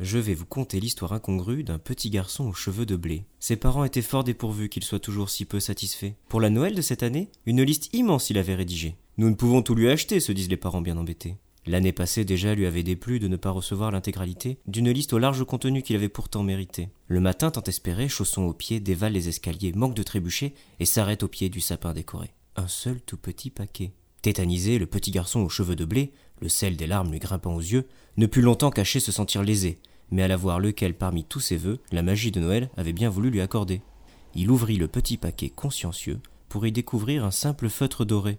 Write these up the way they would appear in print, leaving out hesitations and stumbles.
je vais vous conter l'histoire incongrue d'un petit garçon aux cheveux de blé. Ses parents étaient fort dépourvus qu'il soit toujours si peu satisfait. Pour la Noël de cette année, une liste immense il avait rédigée. « Nous ne pouvons tout lui acheter », se disent les parents bien embêtés. L'année passée déjà lui avait déplu de ne pas recevoir l'intégralité d'une liste au large contenu qu'il avait pourtant mérité. Le matin, tant espéré, Chausson aux pieds dévale les escaliers, manque de trébucher et s'arrête au pied du sapin décoré. Un seul tout petit paquet. Tétanisé, le petit garçon aux cheveux de blé, le sel des larmes lui grimpant aux yeux, ne put longtemps cacher se sentir lésé, mais à la voir lequel parmi tous ses vœux, la magie de Noël avait bien voulu lui accorder. Il ouvrit le petit paquet consciencieux pour y découvrir un simple feutre doré.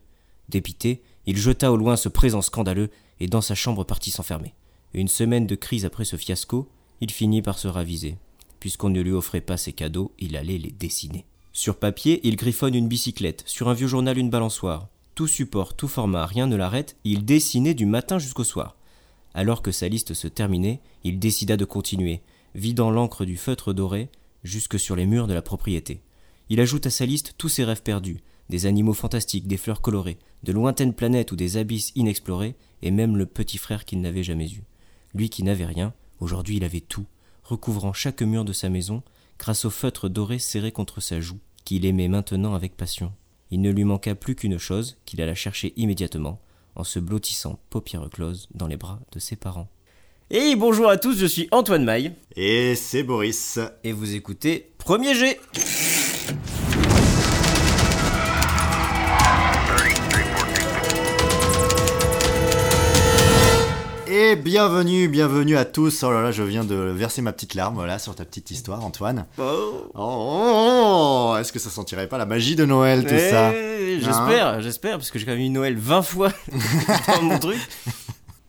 Dépité, il jeta au loin ce présent scandaleux et dans sa chambre partit s'enfermer. Une semaine de crise après ce fiasco, il finit par se raviser. Puisqu'on ne lui offrait pas ses cadeaux, il allait les dessiner. Sur papier, il griffonne une bicyclette, sur un vieux journal une balançoire. Tout support, tout format, rien ne l'arrête, il dessinait du matin jusqu'au soir. Alors que sa liste se terminait, il décida de continuer, vidant l'encre du feutre doré jusque sur les murs de la propriété. Il ajoute à sa liste tous ses rêves perdus, des animaux fantastiques, des fleurs colorées, de lointaines planètes ou des abysses inexplorés, et même le petit frère qu'il n'avait jamais eu. Lui qui n'avait rien, aujourd'hui il avait tout, recouvrant chaque mur de sa maison, grâce au feutre doré serré contre sa joue, qu'il aimait maintenant avec passion. Il ne lui manqua plus qu'une chose qu'il alla chercher immédiatement en se blottissant paupières closes dans les bras de ses parents. Et bonjour à tous, je suis Antoine Maille. Et c'est Boris. Et vous écoutez Premier G. Et bienvenue à tous. Oh là là, je viens de verser ma petite larme, voilà, sur ta petite histoire, Antoine. Oh, est-ce que ça sentirait pas la magie de Noël, tout ça ? J'espère, parce que j'ai quand même eu Noël 20 fois dans mon truc.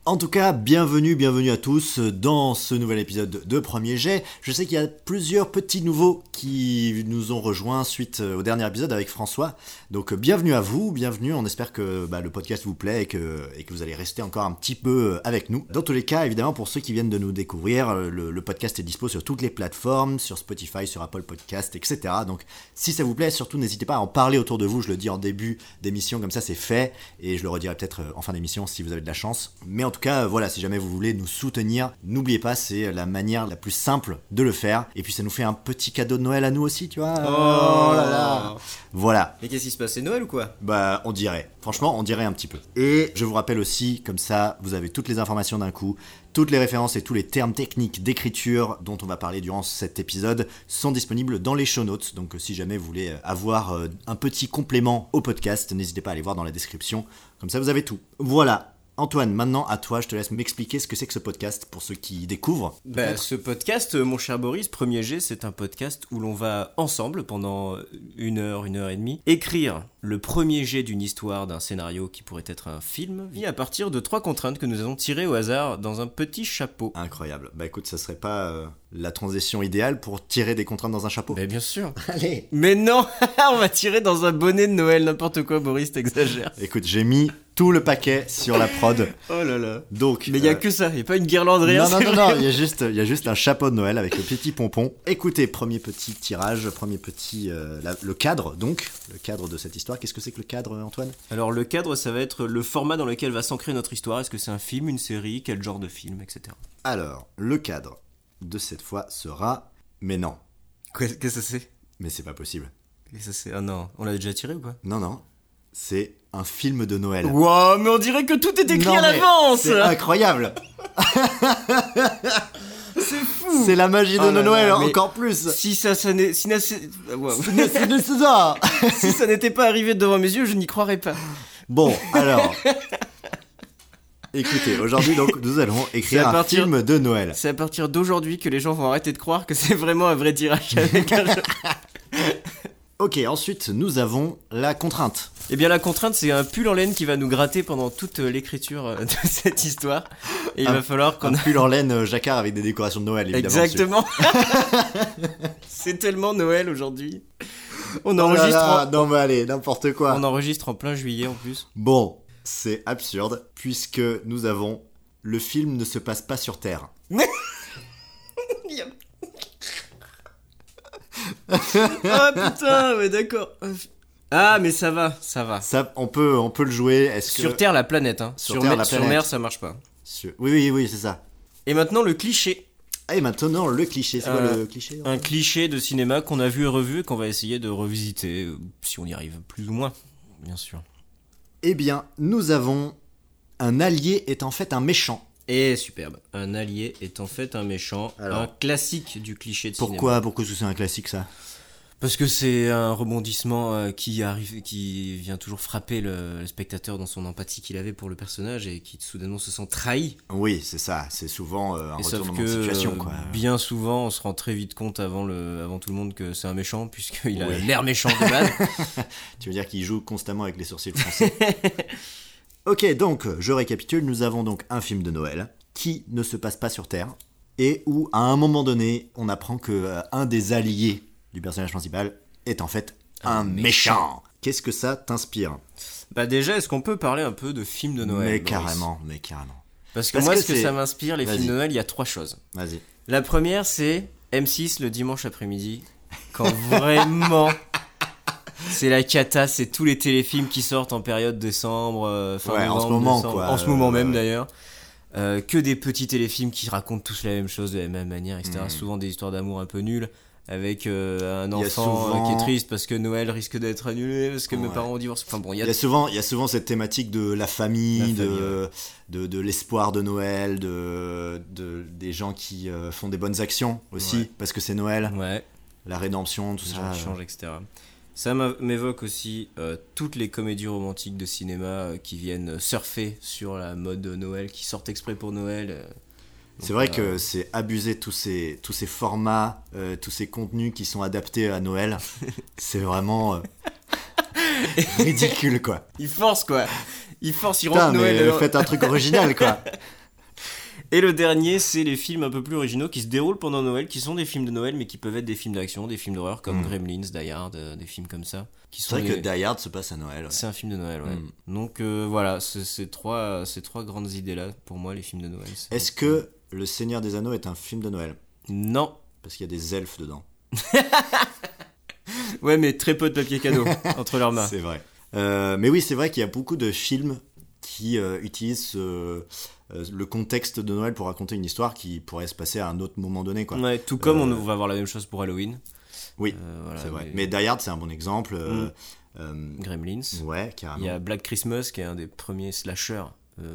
En tout cas, bienvenue à tous dans ce nouvel épisode de Premier Jet. Je sais qu'il y a plusieurs petits nouveaux qui nous ont rejoints suite au dernier épisode avec François. Donc bienvenue à vous, bienvenue, on espère que le podcast vous plaît et que vous allez rester encore un petit peu avec nous. Dans tous les cas, évidemment, pour ceux qui viennent de nous découvrir, le podcast est dispo sur toutes les plateformes, sur Spotify, sur Apple Podcasts, etc. Donc si ça vous plaît, surtout n'hésitez pas à en parler autour de vous, je le dis en début d'émission, comme ça c'est fait, et je le redirai peut-être en fin d'émission si vous avez de la chance. Mais en tout cas, voilà, si jamais vous voulez nous soutenir, n'oubliez pas, c'est la manière la plus simple de le faire. Et puis ça nous fait un petit cadeau de Noël à nous aussi, tu vois. Oh là là. Voilà. Mais qu'est-ce qui se passe, c'est Noël ou quoi ? On dirait. Franchement, on dirait un petit peu. Et je vous rappelle aussi, comme ça, vous avez toutes les informations d'un coup. Toutes les références et tous les termes techniques d'écriture dont on va parler durant cet épisode sont disponibles dans les show notes. Donc si jamais vous voulez avoir un petit complément au podcast, n'hésitez pas à aller voir dans la description. Comme ça, vous avez tout. Voilà. Antoine, maintenant à toi, je te laisse m'expliquer ce que c'est que ce podcast pour ceux qui découvrent. Ce podcast, mon cher Boris, Premier G, c'est un podcast où l'on va ensemble, pendant une heure et demie, écrire le premier jet d'une histoire, d'un scénario qui pourrait être un film, via à partir de trois contraintes que nous avons tirées au hasard dans un petit chapeau. Incroyable. Écoute, ça serait pas la transition idéale pour tirer des contraintes dans un chapeau ? Bien sûr. Allez. Mais non, on va tirer dans un bonnet de Noël, n'importe quoi, Boris, t'exagères. Écoute, j'ai mis tout le paquet sur la prod. Oh là là. Donc, mais il n'y a que ça, il n'y a pas une guirlande rien. Non, il y a juste un chapeau de Noël avec le petit pompon. Écoutez, premier petit tirage, le cadre donc, le cadre de cette histoire. Qu'est-ce que c'est que le cadre, Antoine ? Alors le cadre, ça va être le format dans lequel va s'ancrer notre histoire. Est-ce que c'est un film, une série, quel genre de film, etc. Alors, le cadre de cette fois sera... Mais non. Qu'est-ce que c'est ? Mais c'est pas possible. Qu'est-ce que c'est ? Ah non, on l'a déjà tiré ou pas ? Non, c'est... un film de Noël. Wow, mais on dirait que tout est écrit à l'avance. C'est incroyable. C'est fou. C'est la magie de Noël, là, encore plus. Si ça n'était pas arrivé devant mes yeux, je n'y croirais pas. Bon, alors... Écoutez, aujourd'hui donc nous allons écrire un film de Noël. C'est à partir d'aujourd'hui que les gens vont arrêter de croire que c'est vraiment un vrai tirage avec un jeu. Ok, ensuite, nous avons la contrainte. Eh bien, la contrainte, c'est un pull en laine qui va nous gratter pendant toute l'écriture de cette histoire. Et il va falloir qu'on... Un pull en laine jacquard avec des décorations de Noël, évidemment. Exactement. C'est tellement Noël aujourd'hui. Non, mais allez, n'importe quoi. On enregistre en plein juillet, en plus. Bon, c'est absurde, puisque nous avons... Le film ne se passe pas sur Terre. Ah putain, mais d'accord. Ah mais ça va. Ça, on peut le jouer. Sur Terre la planète, hein. Sur mer ça marche pas. Oui, c'est ça. Et maintenant le cliché. Ah, et maintenant, le cliché, c'est quoi le cliché? Un cliché de cinéma qu'on a vu et revu et qu'on va essayer de revisiter, si on y arrive, plus ou moins, bien sûr. Eh bien, nous avons un allié est en fait un méchant. Et superbe, un allié est en fait un méchant, alors, un classique du cliché de cinéma. Pourquoi c'est un classique, ça? Parce que c'est un rebondissement qui vient toujours frapper le spectateur dans son empathie qu'il avait pour le personnage et qui soudainement se sent trahi. Oui, c'est ça, c'est souvent un retournement de situation. Quoi. Bien souvent, on se rend très vite compte avant tout le monde que c'est un méchant, puisqu'il a l'air méchant de base. Tu veux dire qu'il joue constamment avec les sourcils français. Ok, donc, je récapitule, nous avons donc un film de Noël qui ne se passe pas sur Terre et où, à un moment donné, on apprend que un des alliés du personnage principal est en fait un méchant. Qu'est-ce que ça t'inspire? Bah déjà, est-ce qu'on peut parler un peu de films de Noël? Mais carrément. Parce que moi, ce que ça m'inspire, les films de Noël, il y a trois choses. Vas-y. La première, c'est M6 le dimanche après-midi, quand vraiment... C'est la cata, c'est tous les téléfilms qui sortent en période décembre, novembre, en ce moment, décembre, quoi. En ce moment même d'ailleurs. Que des petits téléfilms qui racontent tous la même chose de la même manière, etc. Souvent des histoires d'amour un peu nulles. Avec un enfant qui est triste parce que Noël risque d'être annulé, parce que mes parents ont divorcé. Enfin bon, il y a souvent cette thématique de la famille, de l'espoir de Noël, des gens qui font des bonnes actions aussi, parce que c'est Noël, la rédemption, tout ça. Change, etc. Ça m'évoque aussi toutes les comédies romantiques de cinéma qui viennent surfer sur la mode de Noël, qui sortent exprès pour Noël. C'est vrai que c'est abusé, tous ces formats, tous ces contenus qui sont adaptés à Noël. C'est vraiment ridicule, quoi. Ils forcent, ils rentrent Noël. Faites un truc original, quoi. Et le dernier, c'est les films un peu plus originaux qui se déroulent pendant Noël, qui sont des films de Noël, mais qui peuvent être des films d'action, des films d'horreur, comme Gremlins, Die Hard, des films comme ça. C'est vrai que Die Hard se passe à Noël. Ouais. C'est un film de Noël, Donc voilà, ces trois grandes idées-là, pour moi, les films de Noël. Est-ce que Le Seigneur des Anneaux est un film de Noël? Non. Parce qu'il y a des elfes dedans. Ouais, mais très peu de papier cadeau entre leurs mains. C'est vrai. Mais oui, c'est vrai qu'il y a beaucoup de films qui utilisent le contexte de Noël pour raconter une histoire qui pourrait se passer à un autre moment donné, quoi. Ouais, tout comme on va avoir la même chose pour Halloween. Oui, voilà, c'est vrai. Mais Die Hard, c'est un bon exemple. Gremlins. Ouais, carrément. Il y a Black Christmas, qui est un des premiers slashers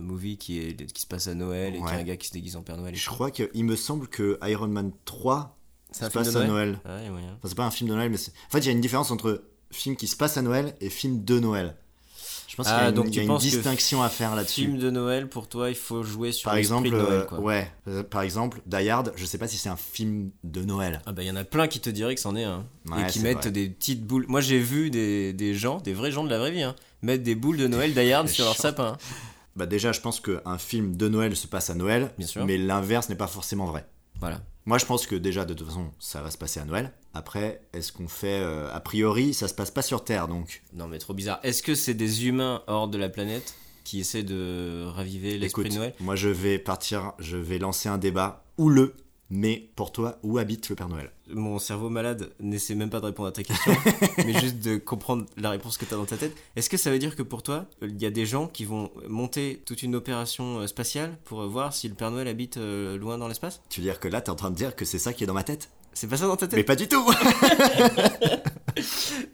movie qui se passe à Noël et qui est un gars qui se déguise en Père Noël. Je crois qu'il me semble que Iron Man 3 se passe à Noël. Ah, ouais. Enfin, c'est pas un film de Noël, mais en fait, il y a une différence entre film qui se passe à Noël et film de Noël. Je pense qu'il y a une distinction à faire là-dessus. Film de Noël, pour toi, il faut jouer sur l'esprit de Noël, quoi. Par exemple, Die Hard, je sais pas si c'est un film de Noël. Ah bah il y en a plein qui te diraient que c'en est un, et qui mettent des petites boules. Moi j'ai vu des vrais gens de la vraie vie, mettre des boules de Noël Die Hard sur leur sapin. Bah déjà, je pense qu'un film de Noël se passe à Noël, bien sûr, mais l'inverse n'est pas forcément vrai. Voilà. Moi, je pense que déjà, de toute façon, ça va se passer à Noël. Après, est-ce qu'on fait... a priori, ça se passe pas sur Terre, donc... Non, mais trop bizarre. Est-ce que c'est des humains hors de la planète qui essaient de raviver l'esprit de Noël? Moi, je vais lancer un débat houleux. Mais pour toi, où habite le Père Noël? Mon cerveau malade n'essaie même pas de répondre à ta question, mais juste de comprendre la réponse que tu as dans ta tête. Est-ce que ça veut dire que pour toi, il y a des gens qui vont monter toute une opération spatiale pour voir si le Père Noël habite loin dans l'espace? Tu veux dire que là, tu es en train de dire que c'est ça qui est dans ma tête? C'est pas ça dans ta tête? Mais pas du tout.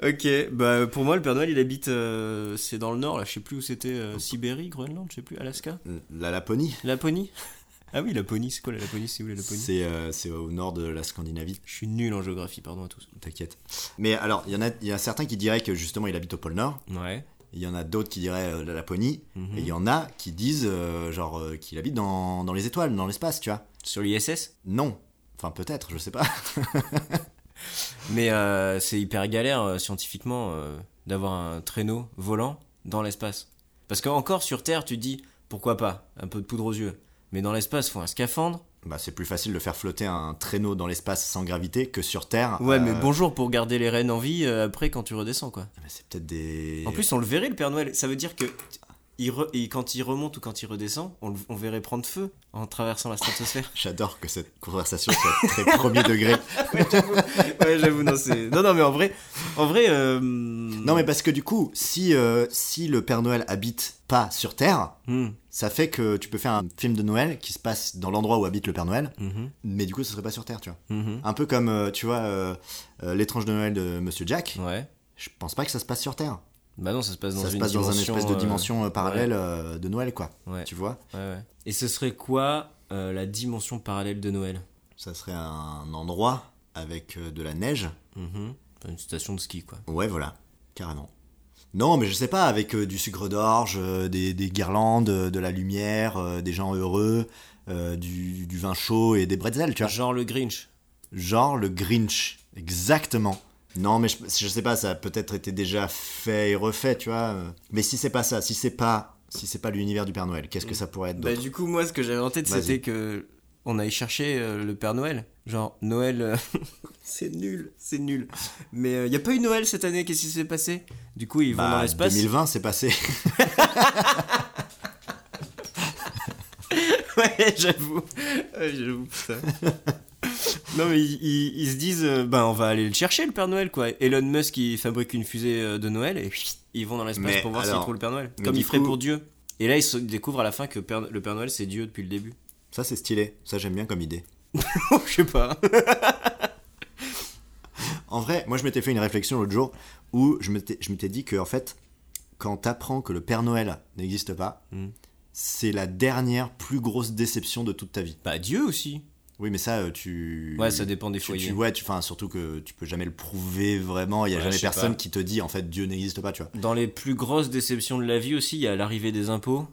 Ok, bah pour moi, le Père Noël, il habite... c'est dans le nord, là, je sais plus où c'était, Sibérie, Groenland, je sais plus, Alaska? La Laponie. Laponie? Ah oui, Laponie, c'est quoi la Laponie? C'est où la Laponie? C'est au nord de la Scandinavie. Je suis nul en géographie, pardon à tous. T'inquiète. Mais alors, il y a certains qui diraient que justement il habite au pôle Nord. Ouais. Il y en a d'autres qui diraient la Laponie. Mm-hmm. Et il y en a qui disent qu'il habite dans les étoiles, dans l'espace, tu vois. Sur l'ISS? Non. Enfin, peut-être, je sais pas. Mais c'est hyper galère scientifiquement d'avoir un traîneau volant dans l'espace. Parce qu'encore sur Terre, tu te dis pourquoi pas, un peu de poudre aux yeux. Mais dans l'espace, faut un scaphandre. Bah, c'est plus facile de faire flotter un traîneau dans l'espace sans gravité que sur Terre. Ouais, mais bonjour pour garder les rennes en vie après quand tu redescends, quoi. Bah, c'est peut-être des... En plus, on le verrait, le Père Noël. Ça veut dire que quand il remonte ou quand il redescend, on verrait prendre feu en traversant la stratosphère. J'adore que cette conversation soit très premier degré. Ouais, j'avoue. Non, mais en vrai. Non, mais parce que du coup, si le Père Noël habite pas sur Terre, ça fait que tu peux faire un film de Noël qui se passe dans l'endroit où habite le Père Noël, mais du coup, ça serait pas sur Terre, tu vois. Un peu comme, tu vois, L'Étrange de Noël de Monsieur Jack. Ouais. Je pense pas que ça se passe sur Terre. Bah non, ça se passe dans une espèce de dimension parallèle de Noël, quoi. Ouais. Tu vois. Ouais. Et ce serait quoi la dimension parallèle de Noël ? Ça serait un endroit avec de la neige. Une station de ski, quoi. Ouais, voilà, carrément. Non, mais je sais pas, avec du sucre d'orge, des guirlandes, de la lumière, des gens heureux, du vin chaud et des bretzels, tu vois. Genre le Grinch. Exactement. Non, mais je sais pas, ça a peut-être été déjà fait et refait, tu vois. Mais si c'est pas ça, si c'est pas l'univers du Père Noël, qu'est-ce que ça pourrait être d'autre ? Bah, du coup, moi, ce que j'avais en tête, c'était que on aille chercher le Père Noël. Genre, Noël, c'est nul. Mais y a pas eu Noël cette année, qu'est-ce qui s'est passé ? Du coup, ils vont dans l'espace. 2020, c'est passé. Ouais, j'avoue, putain. Non mais ils se disent on va aller le chercher le Père Noël, quoi. Elon Musk il fabrique une fusée de Noël et ils vont dans l'espace pour voir s'ils trouvent le Père Noël, comme ils feraient pour Dieu. Et là ils se découvrent à la fin que le Père Noël c'est Dieu depuis le début. Ça c'est stylé, ça j'aime bien comme idée. Je sais pas. En vrai, moi je m'étais fait une réflexion l'autre jour où je m'étais dit que en fait quand t'apprends que le Père Noël n'existe pas, c'est la dernière plus grosse déception de toute ta vie. Bah Dieu aussi. Oui, mais ça, ouais, ça dépend des foyers. Surtout que tu peux jamais le prouver vraiment. Il n'y a jamais personne qui te dit, en fait, Dieu n'existe pas, tu vois. Dans les plus grosses déceptions de la vie aussi, il y a l'arrivée des impôts.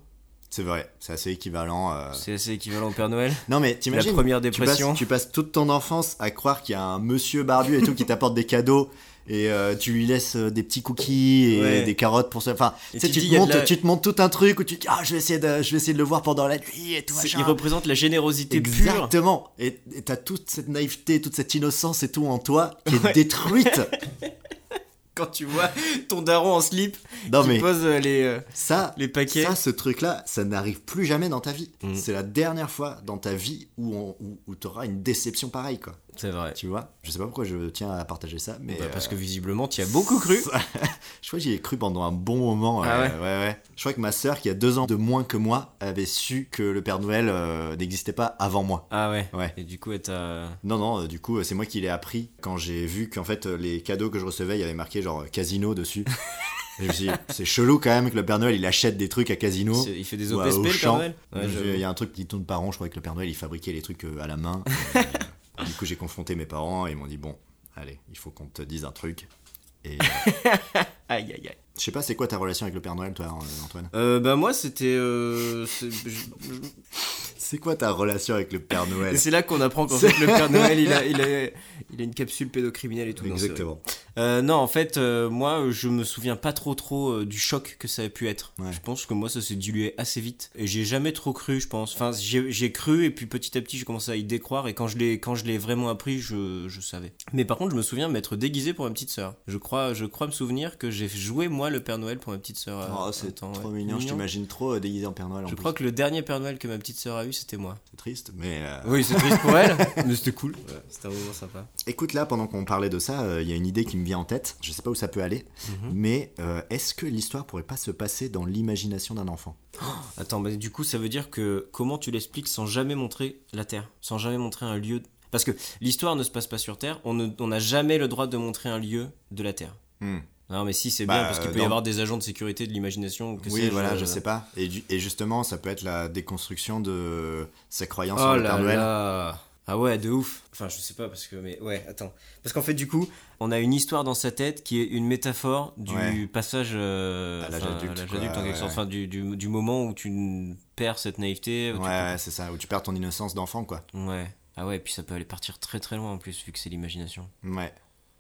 C'est vrai, c'est assez équivalent. C'est assez équivalent au Père Noël. Non, mais t'imagines, la première dépression. Tu passes toute ton enfance à croire qu'il y a un monsieur barbu et tout qui t'apporte des cadeaux. Et tu lui laisses des petits cookies et des carottes pour ça. Enfin, tu te montes tout un truc où tu dis je vais essayer de le voir pendant la nuit et tout machin. Il représente la générosité pure. Exactement. Et t'as toute cette naïveté, toute cette innocence et tout en toi qui est détruite. Quand tu vois ton daron en slip qui pose les paquets. Ça, ce truc-là, ça n'arrive plus jamais dans ta vie. C'est la dernière fois dans ta vie où t'auras une déception pareille, quoi. C'est vrai. Tu vois, je sais pas pourquoi je tiens à partager ça, mais... parce que visiblement, t'y as beaucoup cru. Je crois que j'y ai cru pendant un bon moment. Ouais. Je crois que ma sœur, qui a 2 ans de moins que moi, avait su que le Père Noël n'existait pas avant moi. Ah ouais. Et du coup, elle t'a... Non, du coup, c'est moi qui l'ai appris quand j'ai vu qu'en fait, les cadeaux que je recevais, il y avait marqué genre casino dessus. Et je me suis dit, c'est chelou quand même que le Père Noël, il achète des trucs à casino. Il fait des OPSP, le Père Noël. Il y a un truc qui tourne par rond, je crois que le Père Noël, il fabriquait les trucs à la main. Du coup, j'ai confronté mes parents et ils m'ont dit, bon, allez, il faut qu'on te dise un truc. Et aïe. Je sais pas, c'est quoi ta relation avec le Père Noël, toi, Antoine ? Moi, c'était... C'est quoi ta relation avec le Père Noël ? C'est là qu'on apprend qu'en fait, le Père Noël, il a une capsule pédocriminelle et tout. Exactement. Moi, je me souviens pas trop du choc que ça a pu être. Ouais. Je pense que moi, ça s'est dilué assez vite. Et j'ai jamais trop cru, je pense. Enfin, j'ai cru et puis petit à petit, j'ai commencé à y décroire. Et quand je l'ai vraiment appris, je savais. Mais par contre, je me souviens m'être déguisé pour ma petite sœur. Je crois me souvenir que j'ai joué, moi, le Père Noël pour ma petite sœur. Oh, c'est trop mignon, je t'imagine trop déguisé en Père Noël. Je crois que le dernier Père Noël que ma petite sœur a eu, c'était moi. C'est triste, mais... Oui, c'est triste pour elle, mais c'était cool. Ouais, c'était un moment sympa. Écoute, là, pendant qu'on parlait de ça, y a une idée qui me vient en tête. Je sais pas où ça peut aller, mais est-ce que l'histoire pourrait pas se passer dans l'imagination d'un enfant ? Attends, du coup, ça veut dire que comment tu l'expliques sans jamais montrer la Terre, sans jamais montrer un lieu... Parce que l'histoire ne se passe pas sur Terre, on n'a jamais le droit de montrer un lieu de la Terre. Non mais si c'est bien parce qu'il peut y avoir des agents de sécurité de l'imagination ou que oui voilà je sais pas et justement ça peut être la déconstruction de sa croyance en le Père Noël. Ah ouais de ouf, enfin je sais pas parce que mais ouais attends parce qu'en fait du coup on a une histoire dans sa tête qui est une métaphore du passage à l'âge adulte, en quelque sorte, enfin du moment où tu perds cette naïveté c'est ça, où tu perds ton innocence d'enfant quoi. Et puis ça peut aller partir très très loin en plus vu que c'est l'imagination.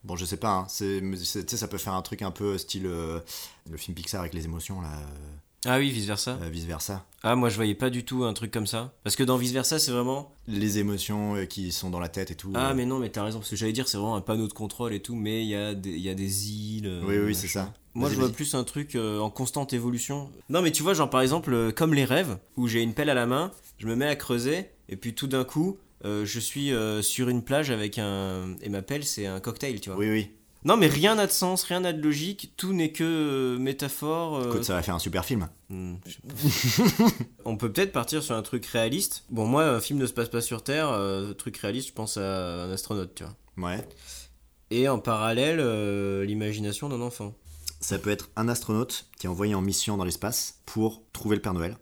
Bon, je sais pas, hein. Tu sais, ça peut faire un truc un peu style le film Pixar avec les émotions, là. Ah oui, Vice-Versa. Vice-Versa. Ah, moi, je voyais pas du tout un truc comme ça. Parce que dans Vice-Versa, c'est vraiment... Les émotions qui sont dans la tête et tout. Ah, mais non, mais t'as raison, parce que j'allais dire, c'est vraiment un panneau de contrôle et tout, mais il y a des îles... Oui, c'est ça. Moi, je vois plus un truc en constante évolution. Non, mais tu vois, genre par exemple, comme les rêves, où j'ai une pelle à la main, je me mets à creuser, et puis tout d'un coup, je suis sur une plage avec un... Et ma pelle, c'est un cocktail, tu vois. Oui, oui. Non, mais rien n'a de sens, rien n'a de logique, tout n'est que métaphore... Écoute, ça va faire un super film. On peut peut-être partir sur un truc réaliste. Bon, moi, un film ne se passe pas sur Terre, truc réaliste, je pense à un astronaute, tu vois. Ouais. Et en parallèle, l'imagination d'un enfant. Ça peut être un astronaute qui est envoyé en mission dans l'espace pour trouver le Père Noël.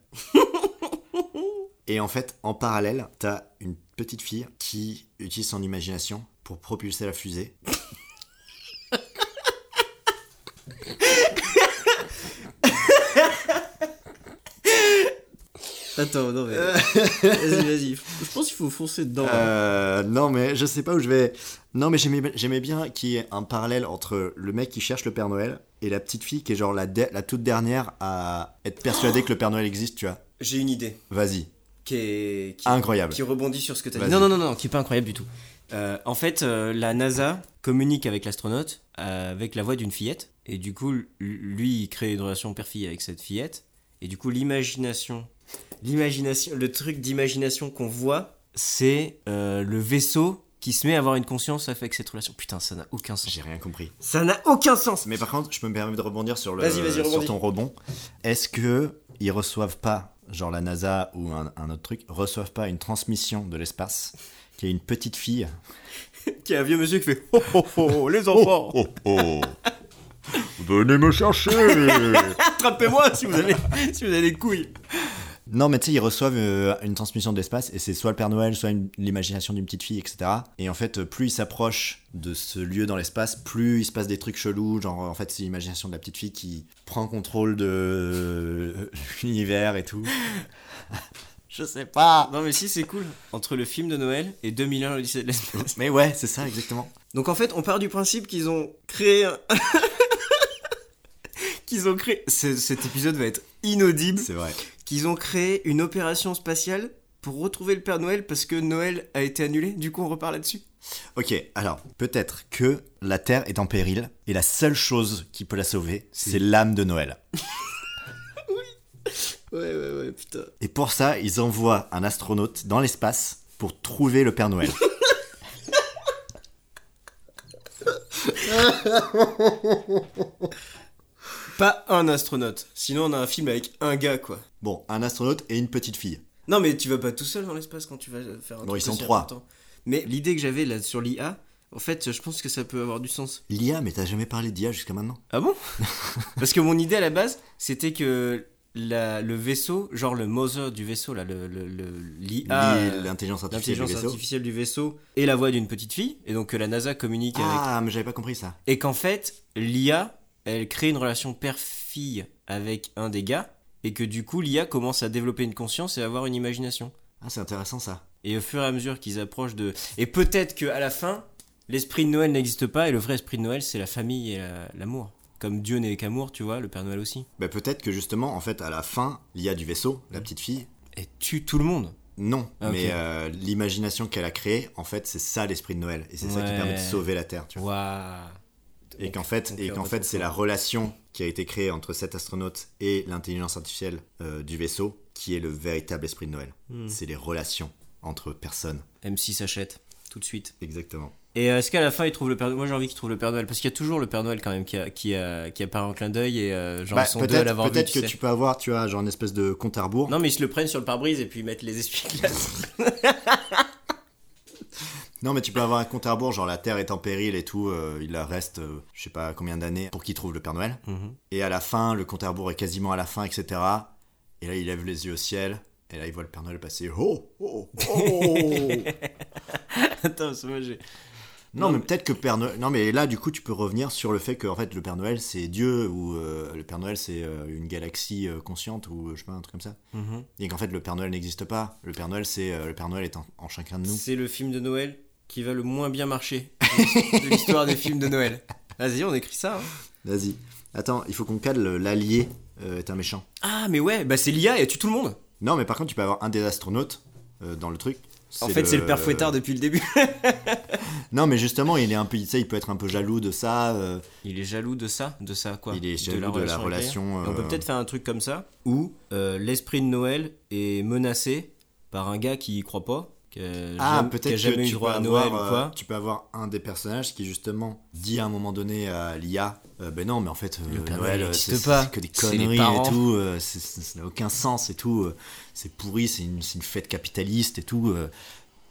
Et en fait, en parallèle, t'as une petite fille qui utilise son imagination pour propulser la fusée. Attends, non mais... Vas-y. Je pense qu'il faut foncer dedans. Non mais je sais pas où je vais... Non mais j'aimais bien qu'il y ait un parallèle entre le mec qui cherche le Père Noël et la petite fille qui est genre la toute dernière à être persuadée que le Père Noël existe, tu vois. J'ai une idée. Vas-y. Qui est incroyable. Qui rebondit sur ce que t'as dit. Non, qui est pas incroyable du tout. En fait, la NASA communique avec l'astronaute avec la voix d'une fillette. Et du coup, lui, il crée une relation père-fille avec cette fillette. Et du coup, l'imagination, le truc d'imagination qu'on voit, c'est le vaisseau qui se met à avoir une conscience avec cette relation. Putain, ça n'a aucun sens. J'ai rien compris. Ça n'a aucun sens. Mais par contre, je peux me permettre de rebondir sur sur ton rebond. Est-ce que ils reçoivent pas, genre la NASA ou un autre truc, reçoivent pas une transmission de l'espace qui est une petite fille qui est un vieux monsieur qui fait oh oh oh les enfants. Oh, oh, oh. Venez me chercher. Attrapez-moi si vous avez des couilles. Non, mais tu sais, ils reçoivent une transmission de l'espace et c'est soit le Père Noël, soit l'imagination d'une petite fille, etc. Et en fait, plus ils s'approchent de ce lieu dans l'espace, plus il se passe des trucs chelous. Genre, en fait, c'est l'imagination de la petite fille qui prend contrôle de l'univers et tout. Je sais pas. Non, mais si, c'est cool. Entre le film de Noël et 2001 l'Odyssée de l'Espace. Mais ouais, c'est ça, exactement. Donc en fait, on part du principe qu'ils ont créé... qu'ils ont créé... Cet épisode va être inaudible. C'est vrai. Qu'ils ont créé une opération spatiale pour retrouver le Père Noël parce que Noël a été annulé. Du coup, on repart là-dessus. Ok, alors, peut-être que la Terre est en péril et la seule chose qui peut la sauver, c'est l'âme de Noël. Oui. Ouais, putain. Et pour ça, ils envoient un astronaute dans l'espace pour trouver le Père Noël. Pas un astronaute, sinon on a un film avec un gars quoi. Bon, un astronaute et une petite fille. Non mais tu vas pas tout seul dans l'espace quand tu vas faire un truc. Bon, ils sont trois. Mais l'idée que j'avais là sur l'IA, en fait je pense que ça peut avoir du sens. L'IA, mais t'as jamais parlé d'IA jusqu'à maintenant. Ah bon? Parce que mon idée à la base, c'était que le vaisseau, genre le mother du vaisseau, là, l'IA, l'intelligence artificielle du vaisseau, et la voix d'une petite fille, et donc que la NASA communique avec... Ah, mais j'avais pas compris ça. Et qu'en fait, l'IA, elle crée une relation père-fille avec un des gars, et que du coup, l'IA commence à développer une conscience et à avoir une imagination. Ah, c'est intéressant ça. Et au fur et à mesure qu'ils approchent de... Et peut-être qu'à la fin, l'esprit de Noël n'existe pas, et le vrai esprit de Noël, c'est la famille et l'amour. Comme Dieu n'est qu'amour, tu vois, le Père Noël aussi. Bah peut-être que justement, en fait, à la fin, l'IA du vaisseau, la petite fille... Elle tue tout le monde. Non, ah, okay. Mais l'imagination qu'elle a créée, en fait, c'est ça l'esprit de Noël. Et c'est ça qui permet de sauver la Terre, tu vois. Waouh. Et qu'en fait, c'est la relation qui a été créée entre cet astronaute et l'intelligence artificielle du vaisseau qui est le véritable esprit de Noël. C'est les relations entre personnes. M6 achète, tout de suite. Exactement. Et est-ce qu'à la fin, il trouve le Père Noël? Moi, j'ai envie qu'il trouve le Père Noël, parce qu'il y a toujours le Père Noël quand même qui apparaît en clin d'œil et genre bah, ils sont deux à l'avoir vu. Peut-être que tu peux avoir, tu vois, genre une espèce de compte à rebours. Non, mais ils se le prennent sur le pare-brise et puis ils mettent les essuie-glaces. Non, mais tu peux avoir un compte à rebours, genre la Terre est en péril et tout, il leur reste je sais pas combien d'années pour qu'ils trouvent le Père Noël. Et à la fin, le compte à rebours est quasiment à la fin, etc. Et là, il lève les yeux au ciel. Et là, il voit le Père Noël passer. Oh, oh, oh. Attends, c'est moi, j'ai... Non, mais peut-être que Père Noël... Non, mais là, du coup, tu peux revenir sur le fait que en fait, le Père Noël, c'est Dieu, ou le Père Noël, c'est une galaxie consciente, ou je sais pas, un truc comme ça. Et qu'en fait, le Père Noël n'existe pas. Le Père Noël, c'est... le Père Noël est en chacun de nous. C'est le film de Noël qui va le moins bien marcher de l'histoire des films de Noël. Vas-y, on écrit ça, hein. Vas-y. Attends, il faut qu'on cale l'allié est un méchant. Ah, mais ouais, bah c'est l'IA, elle tue tout le monde. Non, mais par contre, tu peux avoir un des astronautes dans le truc En fait, c'est le père fouettard depuis le début. Non, mais justement, il est un peu, tu sais, il peut être un peu jaloux de ça. Il est jaloux de ça, quoi. Il est jaloux de la relation. On peut peut-être faire un truc comme ça où l'esprit de Noël est menacé par un gars qui y croit pas. Peut-être que jamais eu droit à Noël ou quoi. Tu peux avoir un des personnages qui justement dit à un moment donné à l'IA ben non mais en fait Noël n'existe pas, c'est que des conneries et tout, ça n'a aucun sens et tout, c'est pourri, c'est une fête capitaliste et tout,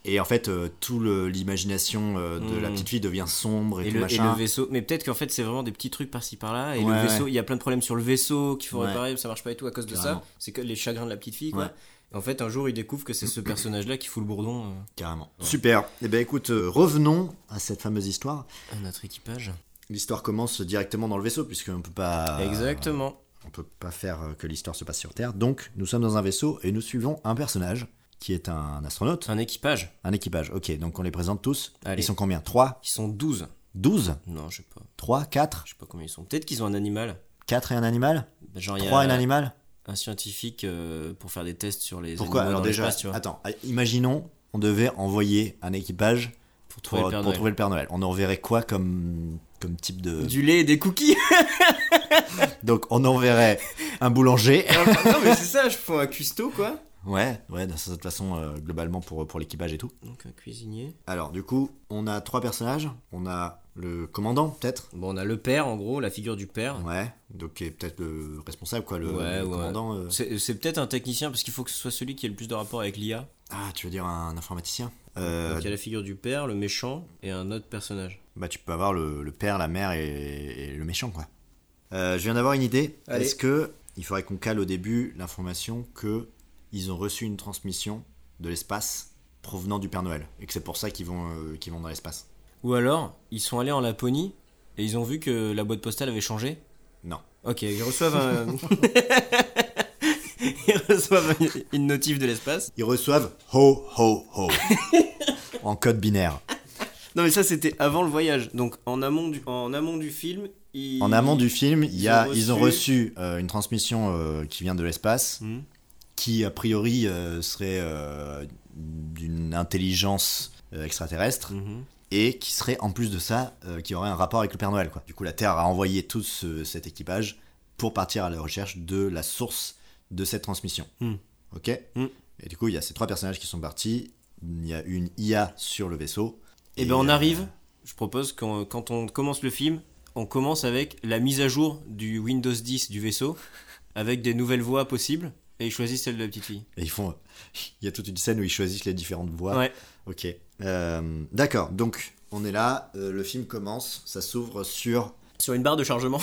et en fait tout l'imagination de la petite fille devient sombre et tout machin. Et le vaisseau, mais peut-être qu'en fait c'est vraiment des petits trucs par-ci par-là, et le vaisseau, il y a plein de problèmes sur le vaisseau qu'il faut réparer, ça marche pas et tout à cause de ça, c'est que les chagrins de la petite fille quoi. En fait, un jour, il découvre que c'est ce personnage-là qui fout le bourdon. Carrément. Ouais. Super. Eh bien, écoute, revenons à cette fameuse histoire. À notre équipage. L'histoire commence directement dans le vaisseau, puisqu'on ne peut pas... Exactement. On ne peut pas faire que l'histoire se passe sur Terre. Donc, nous sommes dans un vaisseau et nous suivons un personnage qui est un astronaute. Un équipage. Un équipage, ok. Donc, on les présente tous. Allez. Ils sont combien ? 3 ? Ils sont 12. 12 ? Non, je sais pas. 3, 4 ? Je sais pas combien ils sont. Peut-être qu'ils ont un animal. 4 et un animal ? Genre, 3 et un animal ? Un scientifique pour faire des tests sur les animaux dans l'espace, tu vois. Attends, imaginons, on devait envoyer un équipage pour trouver le Père Noël. On enverrait quoi comme type de... Du lait et des cookies. Donc on enverrait un boulanger. Non mais c'est ça, je prends un cuistot quoi. Ouais, de toute façon, globalement pour l'équipage et tout. Donc un cuisinier. Alors du coup, on a 3 personnages, on a... Le commandant, peut-être. Bon, on a le père, en gros, la figure du père. Ouais, donc qui est peut-être le responsable, quoi, le commandant. C'est peut-être un technicien, parce qu'il faut que ce soit celui qui ait le plus de rapport avec l'IA. Ah, tu veux dire un informaticien ? Donc il y a la figure du père, le méchant, et un autre personnage. Bah, tu peux avoir le père, la mère et le méchant, quoi. Je viens d'avoir une idée. Allez. Est-ce que il faudrait qu'on cale au début l'information qu'ils ont reçu une transmission de l'espace provenant du Père Noël, et que c'est pour ça qu'ils vont dans l'espace ? Ou alors, ils sont allés en Laponie et ils ont vu que la boîte postale avait changé ? Non. Ok, ils reçoivent une notif de l'espace. Ils reçoivent ho ho ho en code binaire. Non mais ça c'était avant le voyage. Donc en amont du film, ils ont reçu une transmission qui vient de l'espace, qui a priori serait d'une intelligence extraterrestre. Mmh. Et qui serait en plus de ça qui aurait un rapport avec le Père Noël quoi. Du coup la Terre a envoyé tout cet équipage pour partir à la recherche de la source de cette transmission. Ok. Et du coup il y a ces 3 personnages qui sont partis, il y a une IA sur le vaisseau et ben on arrive, je propose quand on commence le film, on commence avec la mise à jour du Windows 10 du vaisseau avec des nouvelles voix possibles et ils choisissent celle de la petite fille. Et ils font il y a toute une scène où ils choisissent les différentes voix. Ouais. Ok. D'accord, donc on est là, le film commence, ça s'ouvre sur une barre de chargement.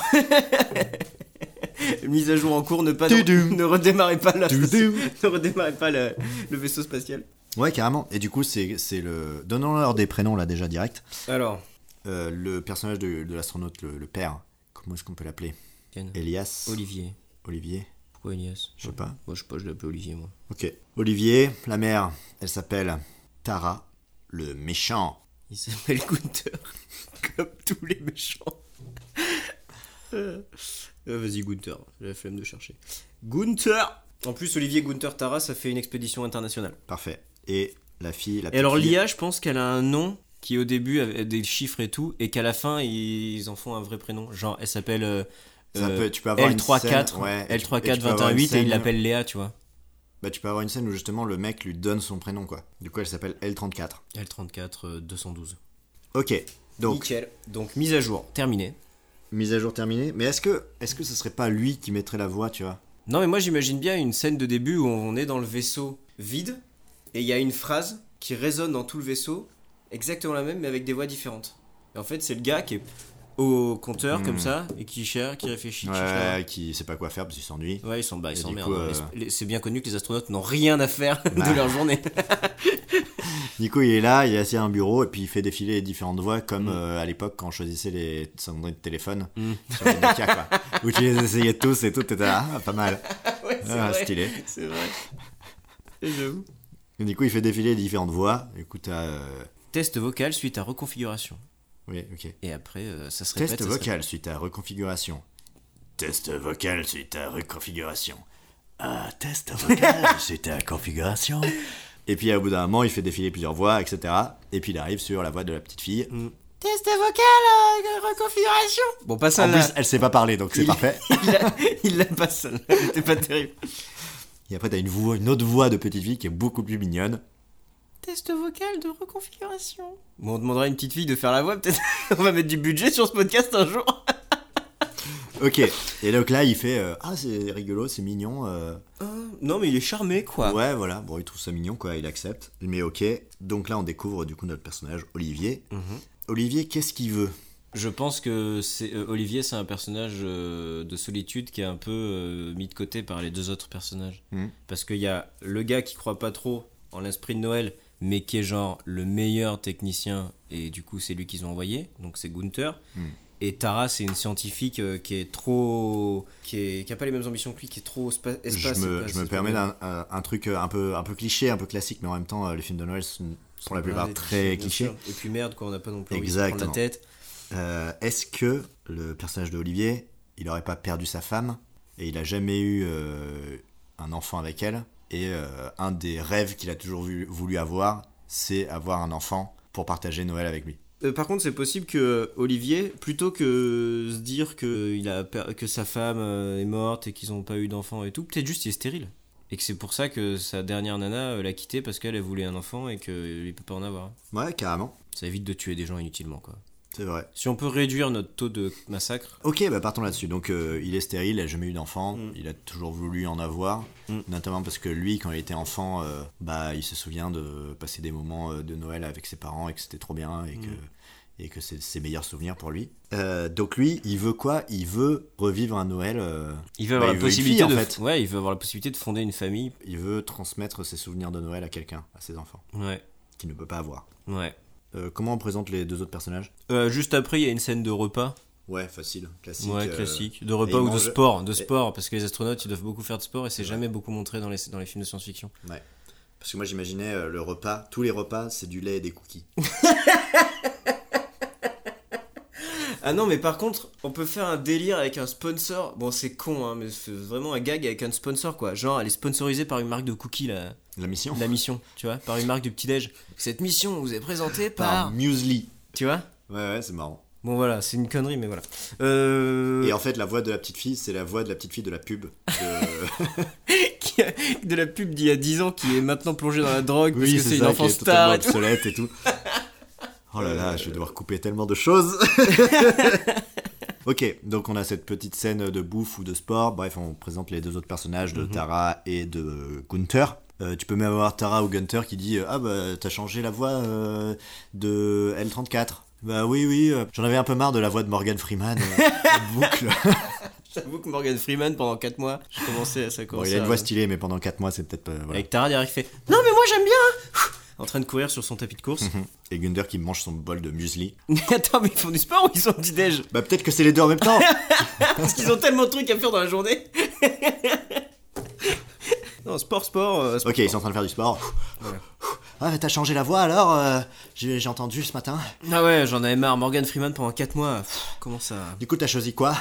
Mise à jour en cours, ne redémarrez pas le vaisseau spatial. Ouais, carrément. Et du coup, c'est le... Donnons-leur des prénoms là déjà direct. Alors, le personnage de l'astronaute, le père, comment est-ce qu'on peut l'appeler ? Ken. Elias. Olivier. Pourquoi Elias ? Je sais pas. Moi, je l'appelle Olivier, moi. Ok. Olivier, la mère, elle s'appelle Tara. Le méchant. Il s'appelle Gunther, comme tous les méchants. Vas-y Gunther, j'ai la flemme de chercher. Gunther. En plus Olivier Gunther Tara, ça fait une expédition internationale. Parfait. Et la fille, la petite. Et alors fille... l'IA, je pense qu'elle a un nom qui au début avait des chiffres et tout, et qu'à la fin ils en font un vrai prénom. Genre elle s'appelle tu peux avoir L34, ouais, L34-28 et il l'appelle Léa, tu vois. Bah, tu peux avoir une scène où justement le mec lui donne son prénom quoi. Du coup elle s'appelle L34. L34 212. Ok, donc nickel. Donc mise à jour terminée. Mais est-ce que ce serait pas lui qui mettrait la voix, tu vois ? Non mais moi j'imagine bien une scène de début où on est dans le vaisseau vide et il y a une phrase qui résonne dans tout le vaisseau, exactement la même mais avec des voix différentes. Et en fait c'est le gars qui est au compteur comme ça et qui réfléchit, qui sait pas quoi faire parce qu'il s'ennuie. Ouais, il s'en bat, il s'emmerde. C'est bien connu que les astronautes n'ont rien à faire de leur journée. Du coup, il est là, il est assis à un bureau et puis il fait défiler les différentes voix comme à l'époque quand on choisissait les sonneries de téléphone sur les Nokia quoi. Où tu les essayais tous et tout, t'étais là, pas mal. Ouais, c'est vrai. Stylé. C'est vrai. J'avoue. Et du coup, il fait défiler les différentes voix. Écoute, test vocal suite à reconfiguration. Oui, ok. Et après, ça se répète. Test vocal suite à reconfiguration. Test vocal suite à reconfiguration. Test vocal suite à configuration. Et puis, au bout d'un moment, il fait défiler plusieurs voix, etc. Et puis, il arrive sur la voix de la petite fille. Mm. Test vocal, reconfiguration. Bon, pas ça. En plus, elle sait pas parler, donc c'est parfait. Il l'a pas ça. C'était pas terrible. Et après, t'as une autre voix de petite fille qui est beaucoup plus mignonne. Test vocal de reconfiguration. Bon, on demandera à une petite fille de faire la voix, peut-être. On va mettre du budget sur ce podcast un jour. Ok, et donc là il fait ah c'est rigolo, c'est mignon non mais il est charmé quoi. Ouais voilà, bon il trouve ça mignon quoi, il accepte. Mais ok, donc là on découvre du coup notre personnage Olivier. Olivier qu'est-ce qu'il veut? Je pense que c'est, Olivier c'est un personnage de solitude qui est un peu mis de côté par les deux autres personnages. Parce qu'il y a le gars qui croit pas trop en l'esprit de Noël, mais qui est genre le meilleur technicien, et du coup c'est lui qu'ils ont envoyé, donc c'est Gunther. Et Tara, c'est une scientifique qui est trop, qui a pas les mêmes ambitions que lui, qui est trop espace. Je me permets d'un truc un peu cliché, un peu classique, mais en même temps, les films de Noël sont pour la plupart très clichés. Et puis merde, quoi, on n'a pas non plus envie de prendre la tête. Est-ce que le personnage de Olivier, il aurait pas perdu sa femme et il a jamais eu un enfant avec elle, et un des rêves qu'il a toujours voulu avoir, c'est avoir un enfant pour partager Noël avec lui. Par contre, c'est possible que Olivier, plutôt que se dire que sa femme est morte et qu'ils n'ont pas eu d'enfant et tout, peut-être juste il est stérile. Et que c'est pour ça que sa dernière nana l'a quitté parce qu'elle voulait un enfant et qu'il ne peut pas en avoir. Ouais, carrément. Ça évite de tuer des gens inutilement, quoi. C'est vrai. Si on peut réduire notre taux de massacre... Ok, bah partons là-dessus. Donc, il est stérile, il n'a jamais eu d'enfant, il a toujours voulu en avoir, notamment parce que lui, quand il était enfant, il se souvient de passer des moments de Noël avec ses parents et que c'était trop bien et que c'est ses meilleurs souvenirs pour lui. Donc lui, il veut quoi? Il veut revivre un Noël. Il veut avoir la possibilité de, en fait. Ouais, il veut avoir la possibilité de fonder une famille. Il veut transmettre ses souvenirs de Noël à quelqu'un, à ses enfants. Ouais. Qu'il ne peut pas avoir. Ouais. Comment on présente les deux autres personnages? Juste après, il y a une scène de repas. Ouais, facile, classique. Ouais, classique. De repas ou de sport. De sport, parce que les astronautes, ils doivent beaucoup faire de sport et c'est jamais beaucoup montré dans les films de science-fiction. Ouais. Parce que moi, j'imaginais le repas, tous les repas, c'est du lait et des cookies. Ah non, mais par contre, on peut faire un délire avec un sponsor. Bon, c'est con, hein, mais c'est vraiment un gag avec un sponsor, quoi. Genre, elle est sponsorisée par une marque de cookies, là. La mission, tu vois, par une marque du petit-déj. Cette mission vous est présentée par Muesli. Tu vois? Ouais, c'est marrant. Bon, voilà, c'est une connerie, mais voilà. Et en fait, la voix de la petite fille, c'est la voix de la petite fille de la pub. De la pub d'il y a 10 ans qui est maintenant plongée dans la drogue, oui, parce que c'est une enfant star. Qui est totalement obsolète et tout. Oh là là, je vais devoir couper tellement de choses. Ok, donc on a cette petite scène de bouffe ou de sport. Bref, on présente les deux autres personnages de Tara et de Gunther. Tu peux même avoir Tara ou Gunther qui dit « Ah bah, t'as changé la voix de L34. » Bah oui, j'en avais un peu marre de la voix de Morgan Freeman. Boucle. J'avoue que Morgan Freeman, pendant 4 mois, j'ai commencé à s'accorder. Bon, il a une voix stylée, mais pendant 4 mois, c'est peut-être pas... Voilà. Avec Tara, derrière, il fait « Non, mais moi, j'aime bien hein !» En train de courir sur son tapis de course. Et Gunther qui mange son bol de muesli. Attends, mais ils font du sport ou ils sont au petit-déj? Bah peut-être que c'est les deux en même temps. Parce qu'ils ont tellement de trucs à faire dans la journée. Non, sport. Ok, ils sont en train de faire du sport. Ouais. Ah, mais t'as changé la voix alors j'ai entendu ce matin. Ah ouais, j'en avais marre. Morgan Freeman pendant 4 mois. Comment ça... Du coup, t'as choisi quoi?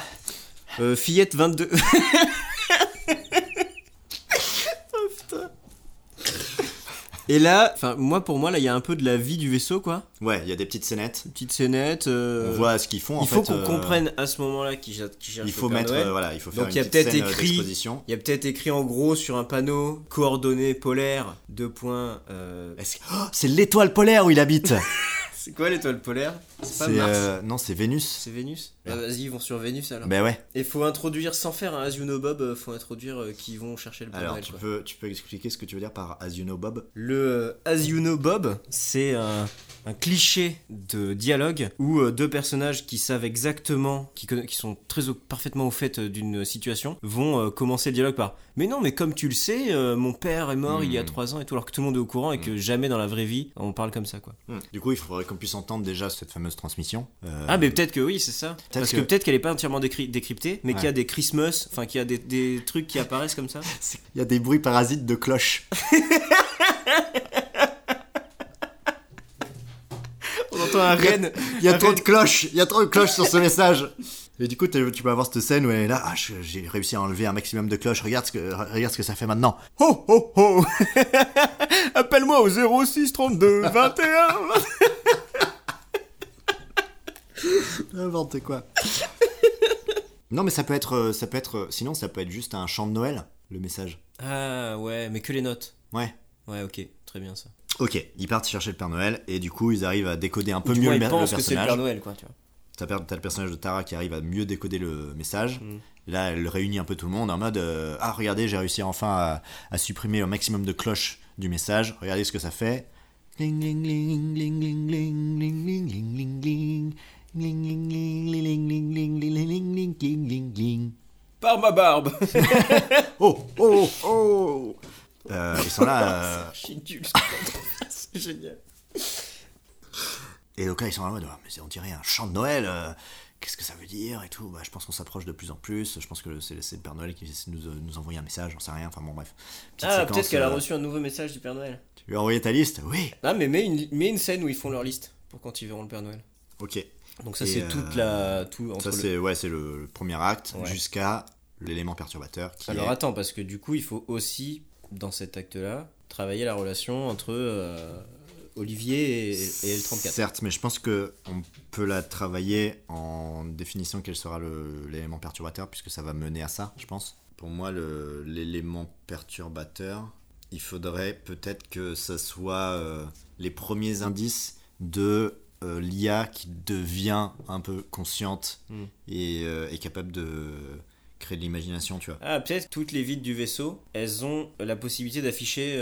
Fillette 22. Et là, enfin moi pour moi là il y a un peu de la vie du vaisseau quoi. Ouais, il y a des petites scénettes. On voit ce qu'ils font. Il faut qu'on comprenne à ce moment-là qui cherche. Il faut mettre il faut faire. Donc il y a peut-être écrit. Il y a peut-être écrit en gros sur un panneau coordonnées polaires. 2 points. C'est l'étoile polaire où il habite. C'est quoi l'étoile polaire? C'est pas Mars. Non, c'est Vénus. C'est Vénus. Ouais. Ah, vas-y, ils vont sur Vénus alors. Ben ouais. Et faut introduire, sans faire un As You Know Bob, faut introduire qu'ils vont chercher le Père Noël. Alors tu peux expliquer ce que tu veux dire par As You Know Bob? Le As You Know Bob, c'est un cliché de dialogue où deux personnages qui savent exactement, qui sont parfaitement au fait d'une situation, vont commencer le dialogue par « Mais non, mais comme tu le sais, mon père est mort il y a 3 ans et tout », alors que tout le monde est au courant et que jamais dans la vraie vie on parle comme ça quoi. Du coup, il faudrait qu'on puisse entendre déjà cette fameuse transmission. Ah mais peut-être que oui, c'est ça. Parce que peut-être qu'elle est pas entièrement décryptée, mais qu'il y a des Christmas, enfin qu'il y a des trucs qui apparaissent comme ça. Il y a des bruits parasites de cloches. Il y a trop de cloches sur ce message. Et du coup, tu peux avoir cette scène où elle est là, ah, j'ai réussi à enlever un maximum de cloches, regarde ce que ça fait maintenant. Oh, oh, oh. Appelle-moi au 06 32 21. N'importe quoi. Non, mais ça peut être, sinon ça peut être juste un chant de Noël, le message. Ah ouais, mais que les notes. Ouais. Ouais, ok, très bien ça. Ok, ils partent chercher le Père Noël et du coup ils arrivent à décoder un peu mieux le personnage. Ils pensent que c'est le Père Noël, quoi, tu vois. T'as le personnage de Tara qui arrive à mieux décoder le message. Là, elle réunit un peu tout le monde en mode ah, regardez, j'ai réussi enfin à supprimer le maximum de cloches du message. Regardez ce que ça fait. Ling ling ling ling ling ling ling ling ling ling ling ling ling ling ling ling ling ling ling. Par ma barbe. Oh oh oh. Ils sont là. C'est génial. Et donc là, ils sont en mode, mais on dirait un chant de Noël, qu'est-ce que ça veut dire et tout. Bah, je pense qu'on s'approche de plus en plus, je pense que c'est le Père Noël qui essaie de nous envoyer un message, j'en sais rien, enfin bon, bref. Petite séquence, peut-être qu'elle a reçu un nouveau message du Père Noël. Tu lui as envoyé ta liste? Oui. Ah, mais mets une scène où ils font leur liste pour quand ils verront le Père Noël. Ok. Donc ça, et c'est toute la. Tout entre ça, c'est le premier acte, ouais, jusqu'à l'élément perturbateur. Attends, parce que du coup, il faut aussi, dans cet acte-là, travailler la relation entre. Olivier et L34. Certes, mais je pense qu'on peut la travailler en définissant quel sera l'élément perturbateur, puisque ça va mener à ça, je pense. Pour moi, l'élément perturbateur, il faudrait peut-être que ça soit les premiers indices de l'IA qui devient un peu consciente et capable de créer de l'imagination, tu vois. Ah, peut-être toutes les vides du vaisseau, elles ont la possibilité d'afficher...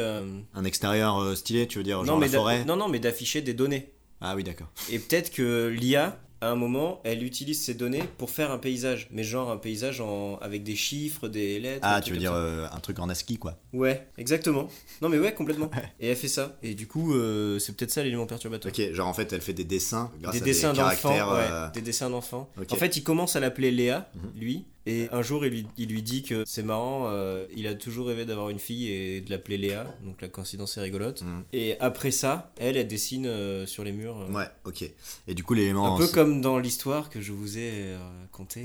Un extérieur stylé, tu veux dire, genre la forêt. Non, mais d'afficher des données. Ah oui, d'accord. Et peut-être que l'IA, à un moment, elle utilise ces données pour faire un paysage, mais genre un paysage avec des chiffres, des lettres... Ah, tu veux dire un truc en ASCII, quoi. Ouais, exactement. Non, mais ouais, complètement. Et elle fait ça. Et du coup, c'est peut-être ça l'élément perturbateur. Ok, genre en fait, elle fait des dessins grâce à des caractères... Ouais, des dessins d'enfants. Okay. En fait, il commence à l'appeler Léa, lui... Et un jour, il lui dit que c'est marrant, il a toujours rêvé d'avoir une fille et de l'appeler Léa, donc la coïncidence est rigolote. Et après ça, elle dessine sur les murs. Ouais, ok. Et du coup, l'élément... comme dans l'histoire que je vous ai contée.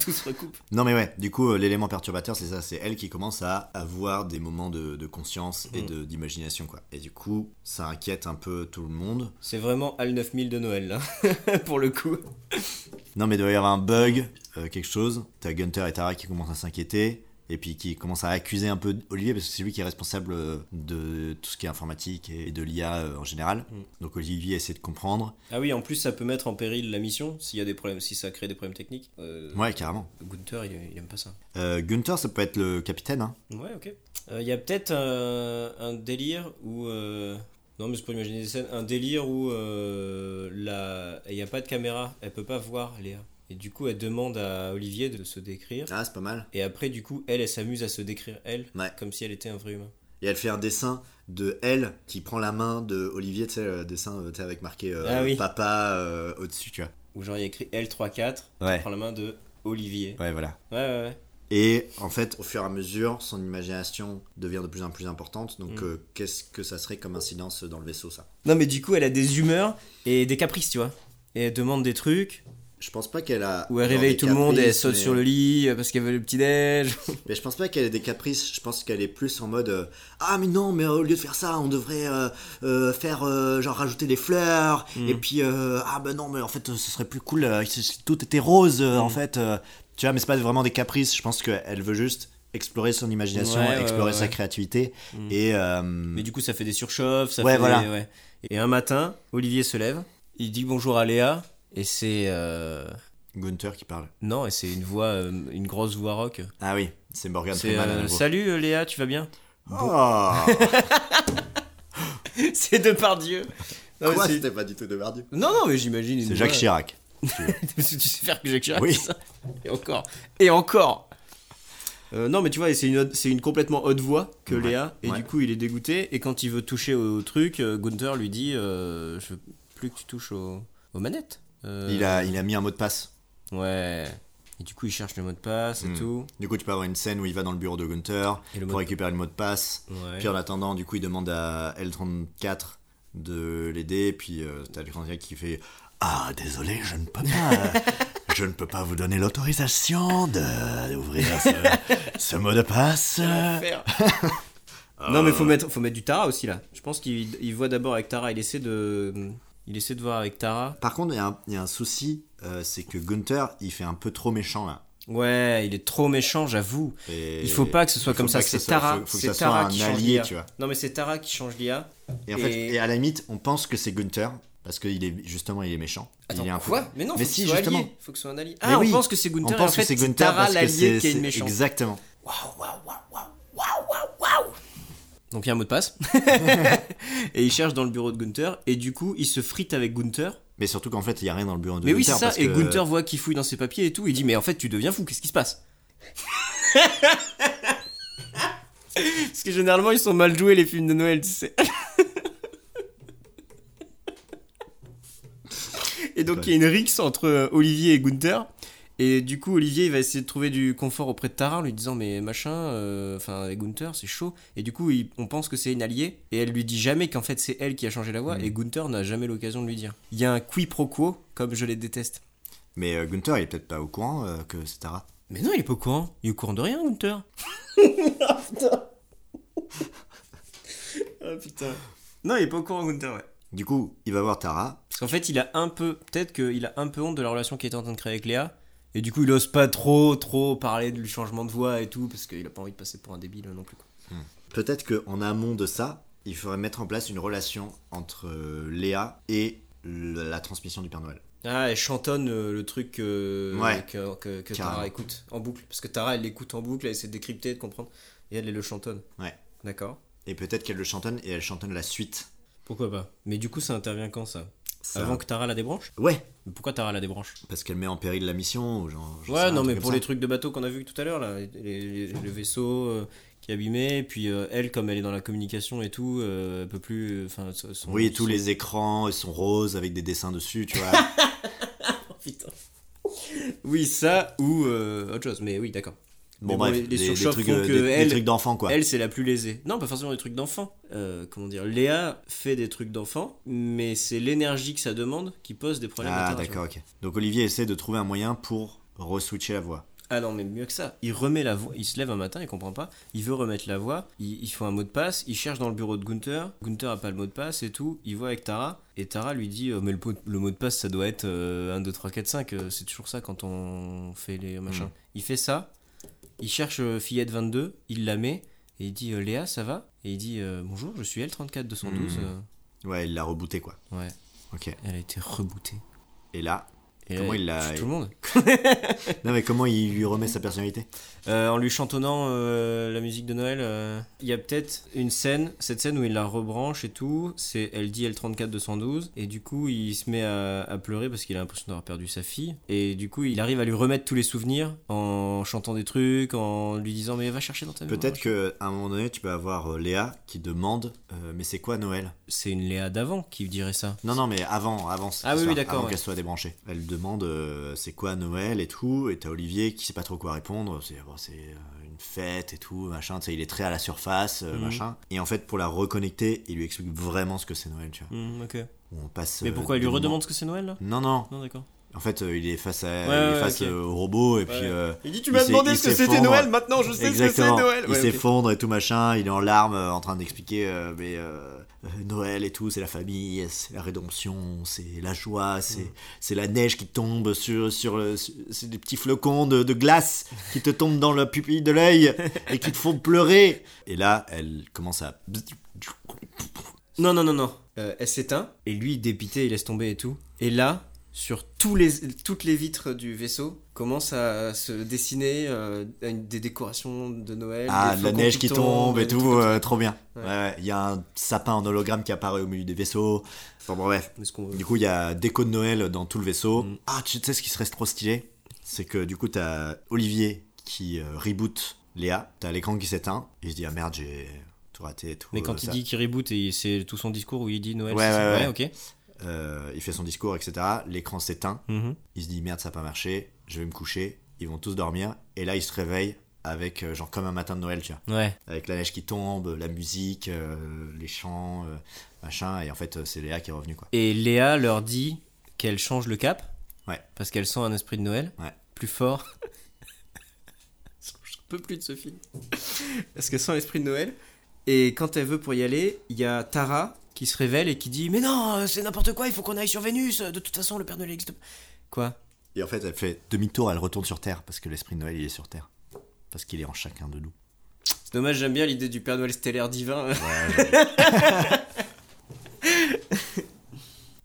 Tout se recoupe. Non mais ouais, du coup, l'élément perturbateur, c'est ça, c'est elle qui commence à avoir des moments de conscience et d'imagination, quoi. Et du coup, ça inquiète un peu tout le monde. C'est vraiment HAL 9000 de Noël, là, pour le coup. Non mais il doit y avoir un bug, quelque chose. T'as Gunther et Tara qui commencent à s'inquiéter et puis qui commencent à accuser un peu Olivier parce que c'est lui qui est responsable de tout ce qui est informatique et de l'IA en général. Donc Olivier essaie de comprendre. Ah oui, en plus ça peut mettre en péril la mission s'il y a des problèmes, si ça crée des problèmes techniques. Ouais, carrément. Gunther, il aime pas ça. Gunther, ça peut être le capitaine. Hein. Ouais, ok. Il y a peut-être un délire où... Non, mais je peux imaginer des scènes, un délire où il n'y a pas de caméra, elle peut pas voir Léa. Et du coup, elle demande à Olivier de se décrire. Ah, c'est pas mal. Et après, du coup, elle s'amuse à se décrire, comme si elle était un vrai humain. Et elle fait un dessin de elle qui prend la main de Olivier, tu sais, le dessin avec marqué papa au-dessus, tu vois. Ou genre, il y a écrit L34, qui prend la main de Olivier. Ouais, voilà. Ouais. Et en fait, au fur et à mesure, son imagination devient de plus en plus importante. Donc, qu'est-ce que ça serait comme incidence dans le vaisseau, ça ? Non, mais du coup, elle a des humeurs et des caprices, tu vois. Et elle demande des trucs. Je pense pas qu'elle a... Ou elle réveille tout le monde et elle saute sur le lit parce qu'elle veut le petit-déj. Mais je pense pas qu'elle ait des caprices. Je pense qu'elle est plus en mode... ah, mais non, mais au lieu de faire ça, on devrait faire... genre rajouter des fleurs. Et puis... ah, bah non, mais en fait, ce serait plus cool si tout était rose, en fait... Tu vois, mais c'est pas vraiment des caprices, je pense qu'elle veut juste explorer son imagination, sa créativité. Et, mais du coup, ça fait des surchauffes, ça fait... Voilà. Ouais. Et un matin, Olivier se lève, il dit bonjour à Léa, et c'est... Gunther qui parle. Non, et c'est une voix, une grosse voix rock. Ah oui, c'est Morgan Freeman. Salut Léa, tu vas bien ? C'est Depardieu. Non, quoi, c'était pas du tout Depardieu ? Non, mais j'imagine... C'est Jacques Chirac. Tu sais faire que Jacques Chirac, oui. Ça. Et encore. Non mais tu vois, c'est une complètement haute voix que Léa. Et du coup il est dégoûté. Et quand il veut toucher au truc, Gunther lui dit je veux plus que tu touches aux manettes. Il a mis un mot de passe. Ouais. Et du coup il cherche le mot de passe et tout. Du coup tu peux avoir une scène où il va dans le bureau de Gunther pour récupérer le mot de passe. Puis en attendant, du coup il demande à L34 de l'aider. Puis t'as le candidat qui fait Ah, désolé, je ne peux pas. Je ne peux pas vous donner l'autorisation d'ouvrir ce mot de passe. Non, mais faut mettre du Tara aussi là. Je pense qu'il voit d'abord avec Tara, il essaie de voir avec Tara. Par contre, il y a un souci, c'est que Gunther, il fait un peu trop méchant là. Ouais, il est trop méchant, j'avoue. Et il faut pas que ce soit comme ça. C'est Tara, c'est Tara qui change l'IA. Non, mais c'est Tara qui change l'IA. Et en fait, et à la limite, on pense que c'est Gunther. Parce que il est méchant. Attends, quoi ? Mais non, faut que ce soit un allié. Ah, oui, on pense que c'est Gunther. On pense que c'est Gunther Tara, parce que c'est une méchante. Exactement. Waouh. Donc il y a un mot de passe. Et il cherche dans le bureau de Gunther. Et du coup, il se frite avec Gunther. Mais surtout qu'en fait, il y a rien dans le bureau de Gunther. Mais oui, c'est ça. Parce que... Et Gunther voit qu'il fouille dans ses papiers et tout. Il dit, mais en fait, tu deviens fou. Qu'est-ce qui se passe ? Parce que généralement, ils sont mal joués les films de Noël, tu sais. Et donc il y a une rixe entre Olivier et Gunther. Et du coup Olivier il va essayer de trouver du confort auprès de Tara en lui disant mais machin, enfin avec Gunther c'est chaud. Et du coup on pense que c'est une alliée. Et elle lui dit jamais qu'en fait c'est elle qui a changé la voix. Et Gunther n'a jamais l'occasion de lui dire. Il y a un quiproquo comme je les déteste. Mais Gunther il est peut-être pas au courant que c'est Tara. Mais non il est pas au courant. Il est au courant de rien Gunther. Ah putain. Ah putain. Non il est pas au courant Gunther ouais. Du coup, il va voir Tara. Parce qu'en fait, peut-être qu'il a un peu honte de la relation qu'il était en train de créer avec Léa. Et du coup, il ose pas trop parler du changement de voix et tout, parce qu'il a pas envie de passer pour un débile non plus. Peut-être qu'en amont de ça, il faudrait mettre en place une relation entre Léa et la transmission du Père Noël. Ah, elle chantonne le truc que Tara écoute en boucle. Parce que Tara, elle l'écoute en boucle, elle essaie de décrypter, de comprendre. Et elle le chantonne. Ouais. D'accord. Et peut-être qu'elle le chantonne et elle chantonne la suite. Pourquoi pas ? Mais du coup, ça intervient quand ça ? Avant que Tara la débranche ? Ouais. Mais pourquoi Tara la débranche ? Parce qu'elle met en péril la mission. Ouais, non, mais pour les trucs de bateau qu'on a vu tout à l'heure, là, le vaisseau qui est abîmé, et puis elle, comme elle est dans la communication et tout, elle peut plus. Oui, tous les écrans, ils sont roses avec des dessins dessus, tu vois. Oh, putain. Oui, ça ou autre chose, mais oui, d'accord. Bon, bref, les trucs d'enfant quoi. Elle, c'est la plus lésée. Non, pas forcément des trucs d'enfant. Comment dire, Léa fait des trucs d'enfant, mais c'est l'énergie que ça demande qui pose des problèmes. Ah, d'accord, ok. Donc Olivier essaie de trouver un moyen pour re-switcher la voix. Ah non, mais mieux que ça. Il remet la voix, il se lève un matin, il comprend pas, il veut remettre la voix, il faut un mot de passe, il cherche dans le bureau de Gunther, Gunther a pas le mot de passe et tout, il voit avec Tara, et Tara lui dit mais le mot de passe ça doit être 1, 2, 3, 4, 5, c'est toujours ça quand on fait les machins. Il fait ça. Il cherche Fillette 22, il la met, et il dit « Léa, ça va ?» Et il dit « Bonjour, je suis L34212. » Ouais, il l'a rebootée, quoi. Ouais. Ok. Elle a été rebootée. Et là, comment il l'a... tout le monde. Non, mais comment il lui remet sa personnalité ? En lui chantonnant la musique de Noël. Il y a peut-être cette scène où il la rebranche et tout, elle dit L34212, et du coup, il se met à pleurer parce qu'il a l'impression d'avoir perdu sa fille, et du coup, il arrive à lui remettre tous les souvenirs en chantant des trucs, en lui disant, mais va chercher dans ta mémoire. Peut-être qu'à un moment donné, tu peux avoir Léa qui demande, mais c'est quoi Noël ? C'est une Léa d'avant qui dirait ça. Non, mais avant qu'elle soit débranchée. Elle demande c'est quoi Noël et tout, et t'as Olivier qui sait pas trop quoi répondre, c'est une fête et tout machin, tu sais, il est très à la surface machin, et en fait pour la reconnecter il lui explique vraiment ce que c'est Noël, tu vois. Okay. On passe, mais pourquoi il lui redemande ce que c'est Noël là ? Non, d'accord. En fait, il est face au robot, et puis... il dit, tu m'as demandé ce que c'était Noël, maintenant je sais exactement. Ce que c'est Noël. Il s'effondre et tout machin, il est en larmes, en train d'expliquer, Noël et tout, c'est la famille, c'est la rédemption, c'est la joie, c'est la neige qui tombe sur c'est des petits flocons de glace qui te tombent dans la pupille de l'œil et qui te font pleurer. Et là, elle commence à... Non. Elle s'éteint, et lui, dépité, il laisse tomber et tout. Et là... sur toutes les vitres du vaisseau commencent à se dessiner des décorations de Noël, de la neige qui tombe et tout, trop bien. Ouais. Y a un sapin en hologramme qui apparaît au milieu des vaisseaux, enfin bon, bref, du coup il y a déco de Noël dans tout le vaisseau. Tu sais ce qui serait trop stylé, c'est que du coup t'as Olivier qui reboot Léa, t'as l'écran qui s'éteint et je dis merde, j'ai tout raté tout, mais quand il dit qu'il reboot, et c'est tout son discours où il dit Noël, ouais, ok. Il fait son discours, etc. L'écran s'éteint. Il se dit merde, ça n'a pas marché. Je vais me coucher. Ils vont tous dormir. Et là, il se réveille avec genre comme un matin de Noël, tu vois. Ouais. Avec la neige qui tombe, la musique, les chants, machin. Et en fait, c'est Léa qui est revenue, quoi. Et Léa leur dit qu'elles changent le cap, ouais, parce qu'elles sont un esprit de Noël, ouais, plus fort. Je ne peux plus de ce film. Parce qu'elles sont l'esprit de Noël. Et quand elle veut pour y aller, il y a Tara qui se révèle et qui dit « Mais non, c'est n'importe quoi, il faut qu'on aille sur Vénus, de toute façon, le Père Noël existe. » Quoi ? Et en fait, elle fait demi-tour, elle retourne sur Terre, parce que l'esprit de Noël, il est sur Terre. Parce qu'il est en chacun de nous. C'est dommage, j'aime bien l'idée du Père Noël stellaire divin. Ouais.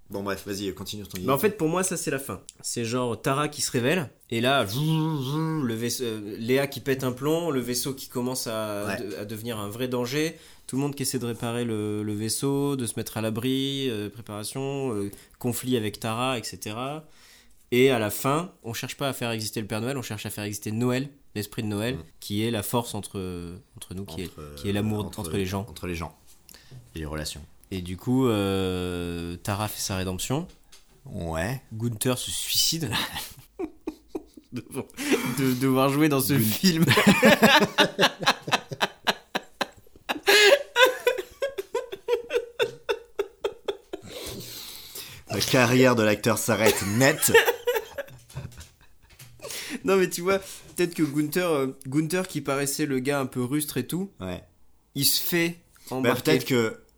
Bon, bref, vas-y, continue ton idée. Bah en fait, pour moi, ça, c'est la fin. C'est genre Tara qui se révèle, et là, le vaisseau, Léa qui pète un plomb, le vaisseau qui commence à devenir un vrai danger, tout le monde qui essaie de réparer le vaisseau, de se mettre à l'abri, préparation, conflit avec Tara, etc. Et à la fin, on cherche pas à faire exister le Père Noël, on cherche à faire exister Noël, l'esprit de Noël, qui est la force entre nous, qui est l'amour entre les gens. Entre les gens et les relations. Et du coup, Tara fait sa rédemption. Ouais. Gunther se suicide. de devoir jouer dans ce film. La carrière de l'acteur s'arrête net. Non mais tu vois, peut-être que Gunther qui paraissait le gars un peu rustre et tout, ouais, il se fait embarquer.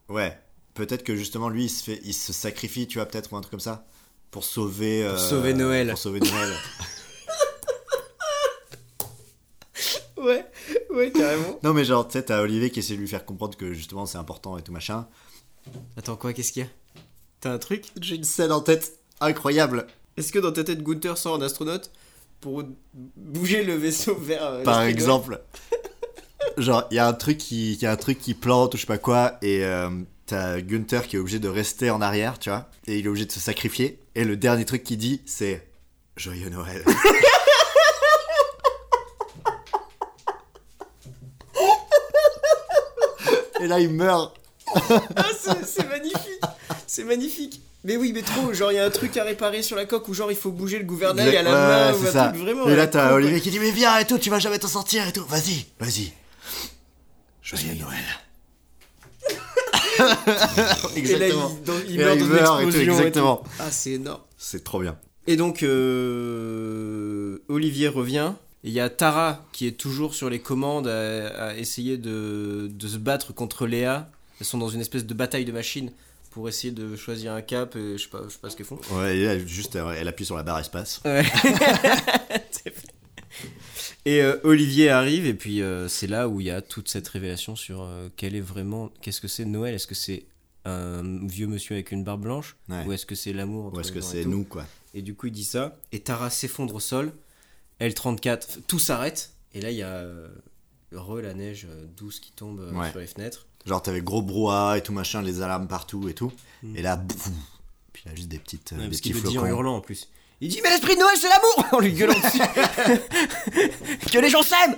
Bah peut-être que justement lui il se sacrifie, tu vois, peut-être, ou un truc comme ça, pour sauver Noël. Pour sauver Noël. ouais, carrément. Non mais genre, tu sais, t'as Olivier qui essaie de lui faire comprendre que justement c'est important et tout machin. Attends, quoi, qu'est-ce qu'il y a? T'as un truc? J'ai une scène en tête incroyable. Est-ce que dans ta tête Gunther sort un astronaute pour bouger le vaisseau vers... Par exemple, genre, il y a un truc qui plante ou je sais pas quoi, et t'as Gunther qui est obligé de rester en arrière, tu vois, et il est obligé de se sacrifier, et le dernier truc qu'il dit, c'est « Joyeux Noël ». Et là, il meurt. Ah, c'est magnifique. C'est magnifique. Mais oui, mais trop, genre il y a un truc à réparer sur la coque, ou genre il faut bouger le gouvernail à la main, ou un ça, truc vraiment. Et là t'as Olivier qui dit mais viens et tout, tu vas jamais t'en sortir et tout, vas-y. Joyeux Noël. Exactement. Et là il meurt et tout, exactement. Et tout. Ah c'est énorme. C'est trop bien. Et donc Olivier revient. Il y a Tara qui est toujours sur les commandes à essayer de se battre contre Léa. Elles sont dans une espèce de bataille de machines pour essayer de choisir un cap, et je sais pas ce qu'elles font. Ouais, elle appuie sur la barre espace. Ouais. Et Olivier arrive, et puis c'est là où il y a toute cette révélation sur qu'est-ce que c'est Noël. Est-ce que c'est un vieux monsieur avec une barbe blanche, ouais, ou est-ce que c'est l'amour entre, ou est-ce que c'est nous, quoi. Et du coup il dit ça, et Tara s'effondre au sol, L34, tout s'arrête, et là il y a la neige douce qui tombe sur les fenêtres. Genre t'avais gros brouhaha et tout machin, les alarmes partout et tout, et là boum, puis là juste des petites, des petits flocons. Il le dit en hurlant en plus. Il dit mais l'esprit de Noël c'est l'amour, en lui gueulant dessus. Que les gens s'aiment.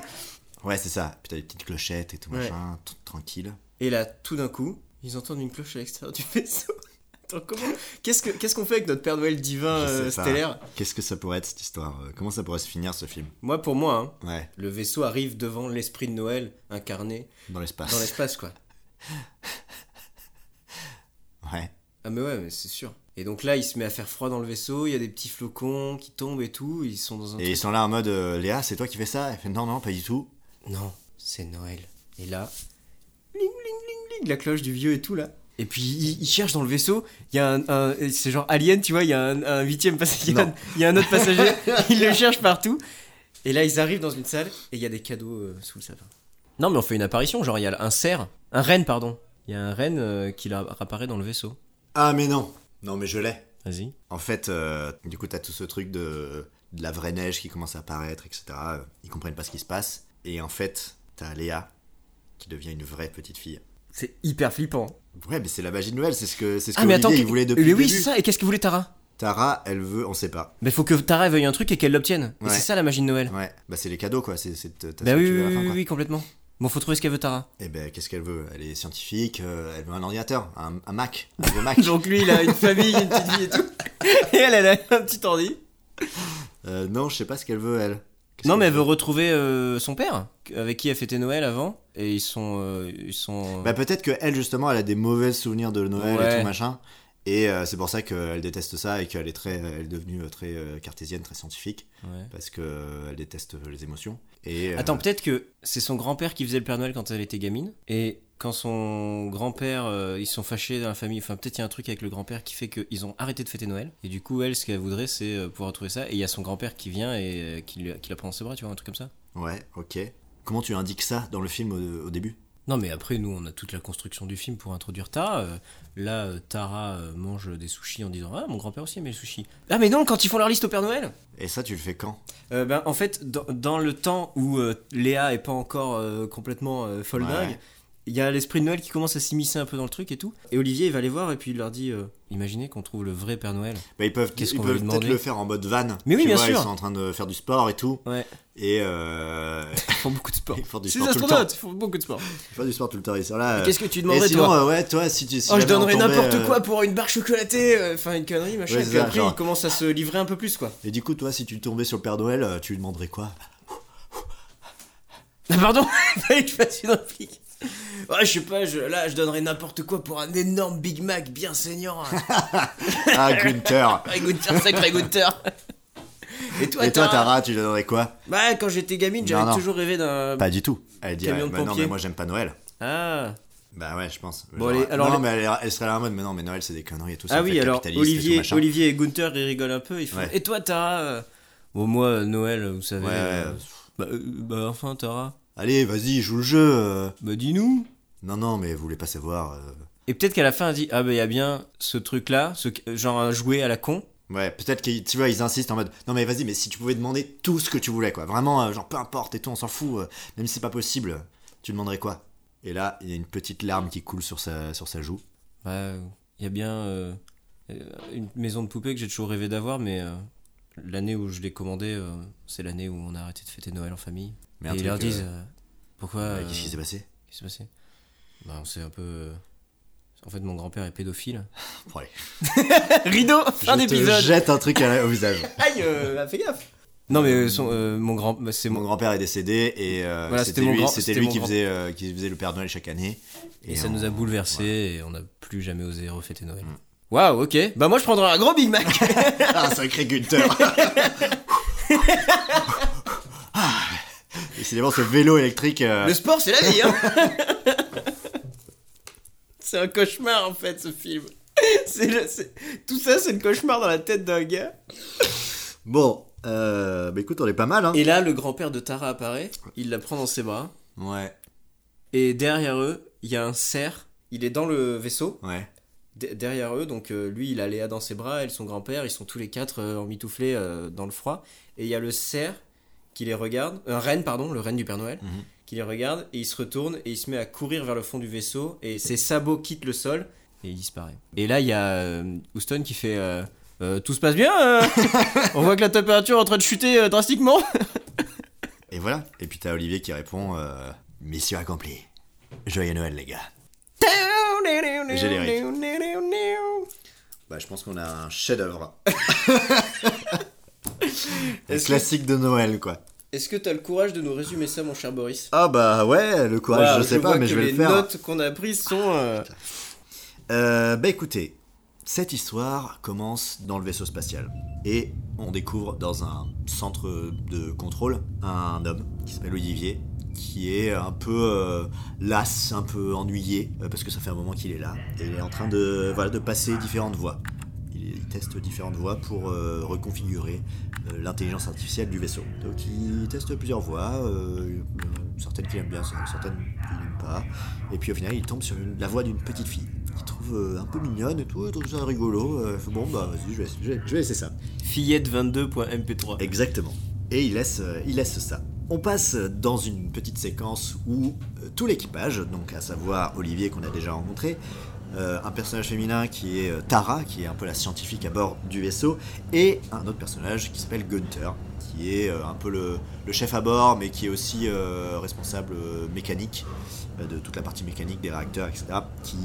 Ouais c'est ça. Puis t'as des petites clochettes et tout machin, tout tranquille. Et là tout d'un coup, ils entendent une cloche à l'extérieur du vaisseau. Attends, comment qu'est-ce qu'on fait avec notre Père Noël divin stellaire? Qu'est-ce que ça pourrait être cette histoire? Comment ça pourrait se finir ce film? Moi pour moi, hein, ouais, le vaisseau arrive devant l'esprit de Noël incarné dans l'espace quoi. Ouais. Ah mais ouais, mais c'est sûr. Et donc là il se met à faire froid dans le vaisseau, il y a des petits flocons qui tombent et tout, ils sont dans un... Et ils sont là en mode Léa c'est toi qui fais ça? Elle fait non pas du tout. Non, c'est Noël. Et là, ling ling ling ling, la cloche du vieux et tout là. Et puis il cherche dans le vaisseau, il y a un c'est genre Alien, tu vois, il y a un huitième passager, il y a un autre passager, il le cherche partout. Et là ils arrivent dans une salle et il y a des cadeaux sous le sapin. Non mais on fait une apparition, genre il y a un renne. Il y a un renne qui apparaît dans le vaisseau. Ah mais non. Non mais je l'ai. Vas-y. En fait, du coup t'as tout ce truc de la vraie neige qui commence à apparaître, etc. Ils comprennent pas ce qui se passe. Et en fait, t'as Léa qui devient une vraie petite fille. C'est hyper flippant. Ouais mais c'est la magie de Noël, c'est ce que Olivier il voulait depuis le début. Mais oui c'est ça, et qu'est-ce que voulait Tara ? Tara, elle veut, on sait pas. Mais faut que Tara veuille un truc et qu'elle l'obtienne. Ouais. Et c'est ça la magie de Noël. Ouais, bah c'est les cadeaux quoi, oui complètement. Bon, faut trouver ce qu'elle veut, Tara. Eh ben, qu'est-ce qu'elle veut? Elle est scientifique, elle veut un ordinateur, un Mac. Elle veut Mac. Donc lui, il a une famille, une petite vie et tout. Et elle a un petit ordi. Non, je sais pas ce qu'elle veut, elle. Elle veut retrouver son père, avec qui elle fêtait Noël avant. Et ils sont... Bah peut-être que elle justement, elle a des mauvais souvenirs de Noël et tout machin. Et c'est pour ça qu'elle déteste ça et qu'elle est devenue très cartésienne, très scientifique, parce qu'elle déteste les émotions. Et, attends, peut-être que c'est son grand-père qui faisait le Père Noël quand elle était gamine, et quand son grand-père, ils se sont fâchés dans la famille, enfin peut-être il y a un truc avec le grand-père qui fait qu'ils ont arrêté de fêter Noël, et du coup elle, ce qu'elle voudrait, c'est pouvoir retrouver ça, et il y a son grand-père qui vient et qui la prend dans ses bras, tu vois, un truc comme ça. Ouais, ok. Comment tu indiques ça dans le film au début ? Non mais après nous on a toute la construction du film pour introduire Tara. Là Tara mange des sushis en disant « Ah mon grand-père aussi aimait les sushis ». Ah mais non, quand ils font leur liste au Père Noël. Et ça tu le fais quand ? Ben, en fait dans le temps où Léa est pas encore complètement folle dingue, il y a l'esprit de Noël qui commence à s'immiscer un peu dans le truc et tout. Et Olivier il va les voir et puis il leur dit imaginez qu'on trouve le vrai Père Noël. Bah, ils peuvent, ils peuvent peut-être le faire en mode van. Mais oui, bien sûr. Ils sont en train de faire du sport et tout. Ouais. Et ils font beaucoup de sport. Ils font du sport tout le temps. Ils font beaucoup de sport. Ils font du sport tout le temps. Ils sont là. Qu'est-ce que tu demanderais sinon, toi ouais, toi, si tu. Si je donnerais n'importe quoi pour une barre chocolatée. Enfin, une connerie, machin. Ouais, et puis après, genre... ils commencent à se livrer un peu plus, quoi. Et du coup, toi, si tu tombais sur le Père Noël, tu lui demanderais quoi ? Pardon, il fallait que je fasse une réplique. Ouais, je sais pas, là je donnerais n'importe quoi pour un énorme Big Mac bien saignant. Ah, Gunther. Gunther, sacré Gunther. Et toi, Tara, tu donnerais quoi ? Bah, quand j'étais gamine, j'avais toujours rêvé d'un. Pas du tout. Elle dirait, camion de pompiers. Non, mais moi j'aime pas Noël. Ah. Bah ouais, je pense. Bon, genre, allez, alors non, mais elle serait là en mode, mais non, mais Noël c'est des conneries et tout ça. Ah oui, alors Olivier et Gunther ils rigolent un peu. Ils font... ouais. Et toi, Tara Bon, moi, Noël, vous savez. Ouais. Bah enfin, Tara. Allez, vas-y, joue le jeu. Bah dis-nous. Non, mais vous voulez pas savoir. Et peut-être qu'à la fin, elle dit « Ah bah il y a bien ce truc-là, genre un jouet à la con. » Ouais, peut-être qu'ils tu vois, ils insistent en mode « Non mais vas-y, mais si tu pouvais demander tout ce que tu voulais, quoi. Vraiment, genre peu importe et tout, on s'en fout. Même si c'est pas possible, tu demanderais quoi ?» Et là, il y a une petite larme qui coule sur sa joue. Bah, il y a bien une maison de poupée que j'ai toujours rêvé d'avoir, mais l'année où je l'ai commandée, c'est l'année où on a arrêté de fêter Noël en famille. Mais et ils leur disent pourquoi. Qu'est-ce qui s'est passé ? Qu'est-ce qui s'est passé ? Bah, on s'est un peu. En fait, mon grand-père est pédophile. Bon, allez. Rideau, fin d'épisode. Je jette un truc au visage. Aïe, fais gaffe. Non, mais mon grand-père est décédé et voilà, c'était lui qui faisait le Père Noël chaque année. Et ça nous a bouleversés et on n'a plus jamais osé refêter Noël. Waouh, ok. Bah, moi, je prendrais un gros Big Mac. Ah, un sacré Gunther. Décidément, ce vélo électrique... Le sport, c'est la vie, hein. C'est un cauchemar, en fait, ce film. Tout ça, c'est le cauchemar dans la tête d'un gars. Bon, bah écoute, on est pas mal, hein. Et là, le grand-père de Tara apparaît, il la prend dans ses bras. Ouais. Et derrière eux, il y a un cerf. Il est dans le vaisseau. Ouais. Derrière eux, donc lui, il a Léa dans ses bras, elle, son grand-père. Ils sont tous les quatre emmitouflés dans le froid. Et il y a le cerf... qui les regarde, le renne du Père Noël, qui les regarde, et il se retourne, et il se met à courir vers le fond du vaisseau, et ses sabots quittent le sol, et il disparaît. Et là, il y a Houston qui fait tout se passe bien, on voit que la température est en train de chuter drastiquement. Et voilà. Et puis t'as Olivier qui répond mission accomplie. Joyeux Noël, les gars. Générique. Bah, je pense qu'on a un chef-d'œuvre. Les classiques de Noël, quoi. Est-ce que t'as le courage de nous résumer ça, mon cher Boris ? Ah bah ouais, le courage, voilà, je sais pas, mais je vais le faire. Les notes qu'on a prises sont... bah écoutez, cette histoire commence dans le vaisseau spatial. Et on découvre dans un centre de contrôle un homme qui s'appelle Olivier, qui est un peu las, un peu ennuyé, parce que ça fait un moment qu'il est là. Et il est en train de passer différentes voies. Il teste différentes voies pour reconfigurer l'intelligence artificielle du vaisseau. Donc il teste plusieurs voies, certaines qu'il aime bien, certaines qu'il n'aime pas. Et puis au final, il tombe sur la voie d'une petite fille. Il trouve un peu mignonne et tout, il trouve ça rigolo. Bon, bah vas-y, je vais laisser ça. Fillette22.mp3. Exactement. Et il laisse ça. On passe dans une petite séquence où tout l'équipage, donc à savoir Olivier qu'on a déjà rencontré, un personnage féminin qui est Tara, qui est un peu la scientifique à bord du vaisseau, et un autre personnage qui s'appelle Gunther, qui est un peu le chef à bord, mais qui est aussi responsable mécanique de toute la partie mécanique des réacteurs, etc., qui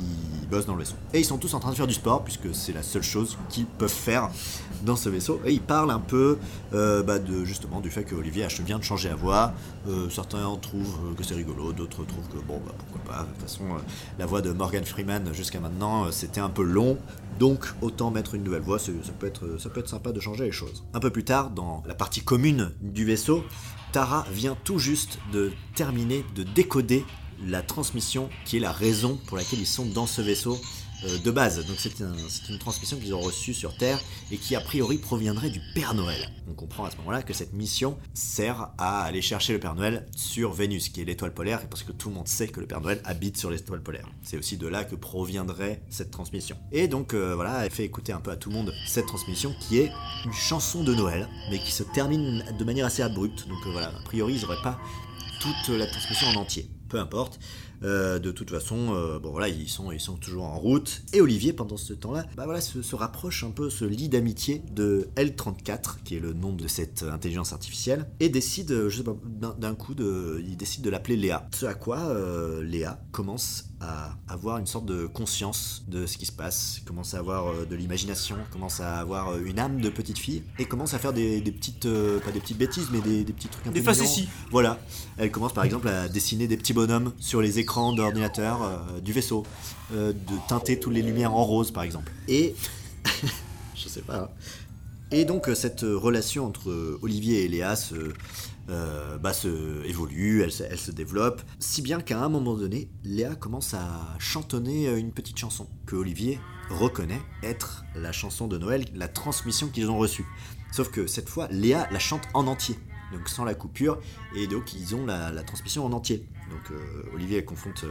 bossent dans le vaisseau. Et ils sont tous en train de faire du sport, puisque c'est la seule chose qu'ils peuvent faire dans ce vaisseau. Et ils parlent un peu justement du fait que Olivier H vient de changer la voix. Certains trouvent que c'est rigolo, d'autres trouvent que bon, bah, pourquoi pas. De toute façon, la voix de Morgan Freeman jusqu'à maintenant, c'était un peu long. Donc autant mettre une nouvelle voix, ça peut être sympa de changer les choses. Un peu plus tard, dans la partie commune du vaisseau, Tara vient tout juste de terminer de décoder la transmission qui est la raison pour laquelle ils sont dans ce vaisseau de base. Donc c'est une transmission qu'ils ont reçue sur Terre et qui a priori proviendrait du Père Noël. On comprend à ce moment-là que cette mission sert à aller chercher le Père Noël sur Vénus, qui est l'étoile polaire, parce que tout le monde sait que le Père Noël habite sur l'étoile polaire. C'est aussi de là que proviendrait cette transmission. Et donc elle fait écouter un peu à tout le monde cette transmission qui est une chanson de Noël, mais qui se termine de manière assez abrupte. Donc a priori ils n'auraient pas toute la transmission en entier. Peu importe, de toute façon, ils sont toujours en route. Et Olivier, pendant ce temps-là, se rapproche un peu, se lie d'amitié de L34, qui est le nom de cette intelligence artificielle, et décide, il décide de l'appeler Léa. Ce à quoi Léa commence à avoir une sorte de conscience de ce qui se passe, commence à avoir de l'imagination, commence à avoir une âme de petite fille, et commence à faire des petites, pas des petites bêtises, mais des petits trucs un peu mignons. Des facéties. Voilà. Elle commence par exemple à dessiner des petits bonhommes sur les écrans d'ordinateur du vaisseau, de teinter toutes les lumières en rose par exemple. Et je sais pas. Et donc cette relation entre Olivier et Léa se évolue, elle se développe, si bien qu'à un moment donné, Léa commence à chantonner une petite chanson que Olivier reconnaît être la chanson de Noël, la transmission qu'ils ont reçue. Sauf que cette fois, Léa la chante en entier, donc sans la coupure, et donc ils ont la transmission en entier. Donc Olivier confronte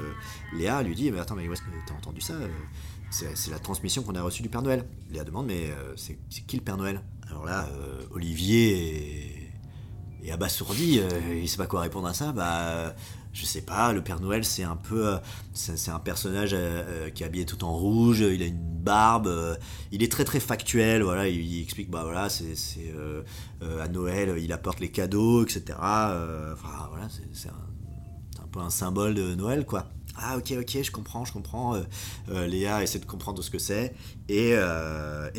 Léa, lui dit « Mais attends, mais où est-ce que t'as entendu ça ? C'est la transmission qu'on a reçue du Père Noël. » Léa demande « Mais c'est qui le Père Noël ?» Alors là, Olivier... Et abasourdi, il sait pas quoi répondre à ça. Je sais pas, le Père Noël c'est un peu... c'est un personnage qui est habillé tout en rouge, il a une barbe, il est très très factuel, voilà, il explique, à Noël il apporte les cadeaux, etc. C'est un peu un symbole de Noël, quoi. Ah ok, je comprends. Léa essaie de comprendre ce que c'est et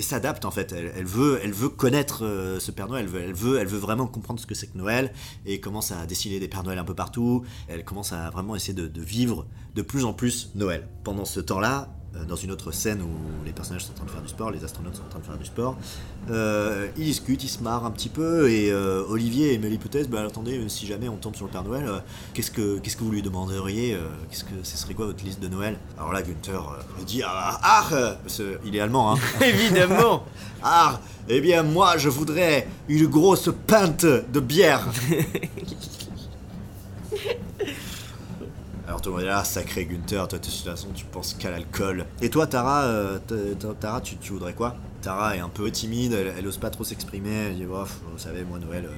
s'adapte en fait. Elle veut connaître ce Père Noël. Elle veut vraiment comprendre ce que c'est que Noël et commence à dessiner des Pères Noël un peu partout. Elle commence à vraiment essayer de vivre de plus en plus Noël. Pendant ce temps-là, dans une autre scène où les personnages sont en train de faire du sport, les astronautes sont en train de faire du sport, ils discutent, ils se marrent un petit peu, et Olivier émet l'hypothèse, attendez, si jamais on tombe sur le Père Noël, qu'est-ce que vous lui demanderiez, ce serait quoi votre liste de Noël ? Alors là, Günther dit, il est allemand, hein. Évidemment. Eh bien moi, je voudrais une grosse pinte de bière. Alors tout le monde est là, sacré Günther, toi de toute façon tu penses qu'à l'alcool. Et toi Tara, tu voudrais quoi ? Tara est un peu timide, elle ose pas trop s'exprimer, elle dit oh, vous savez moi Noël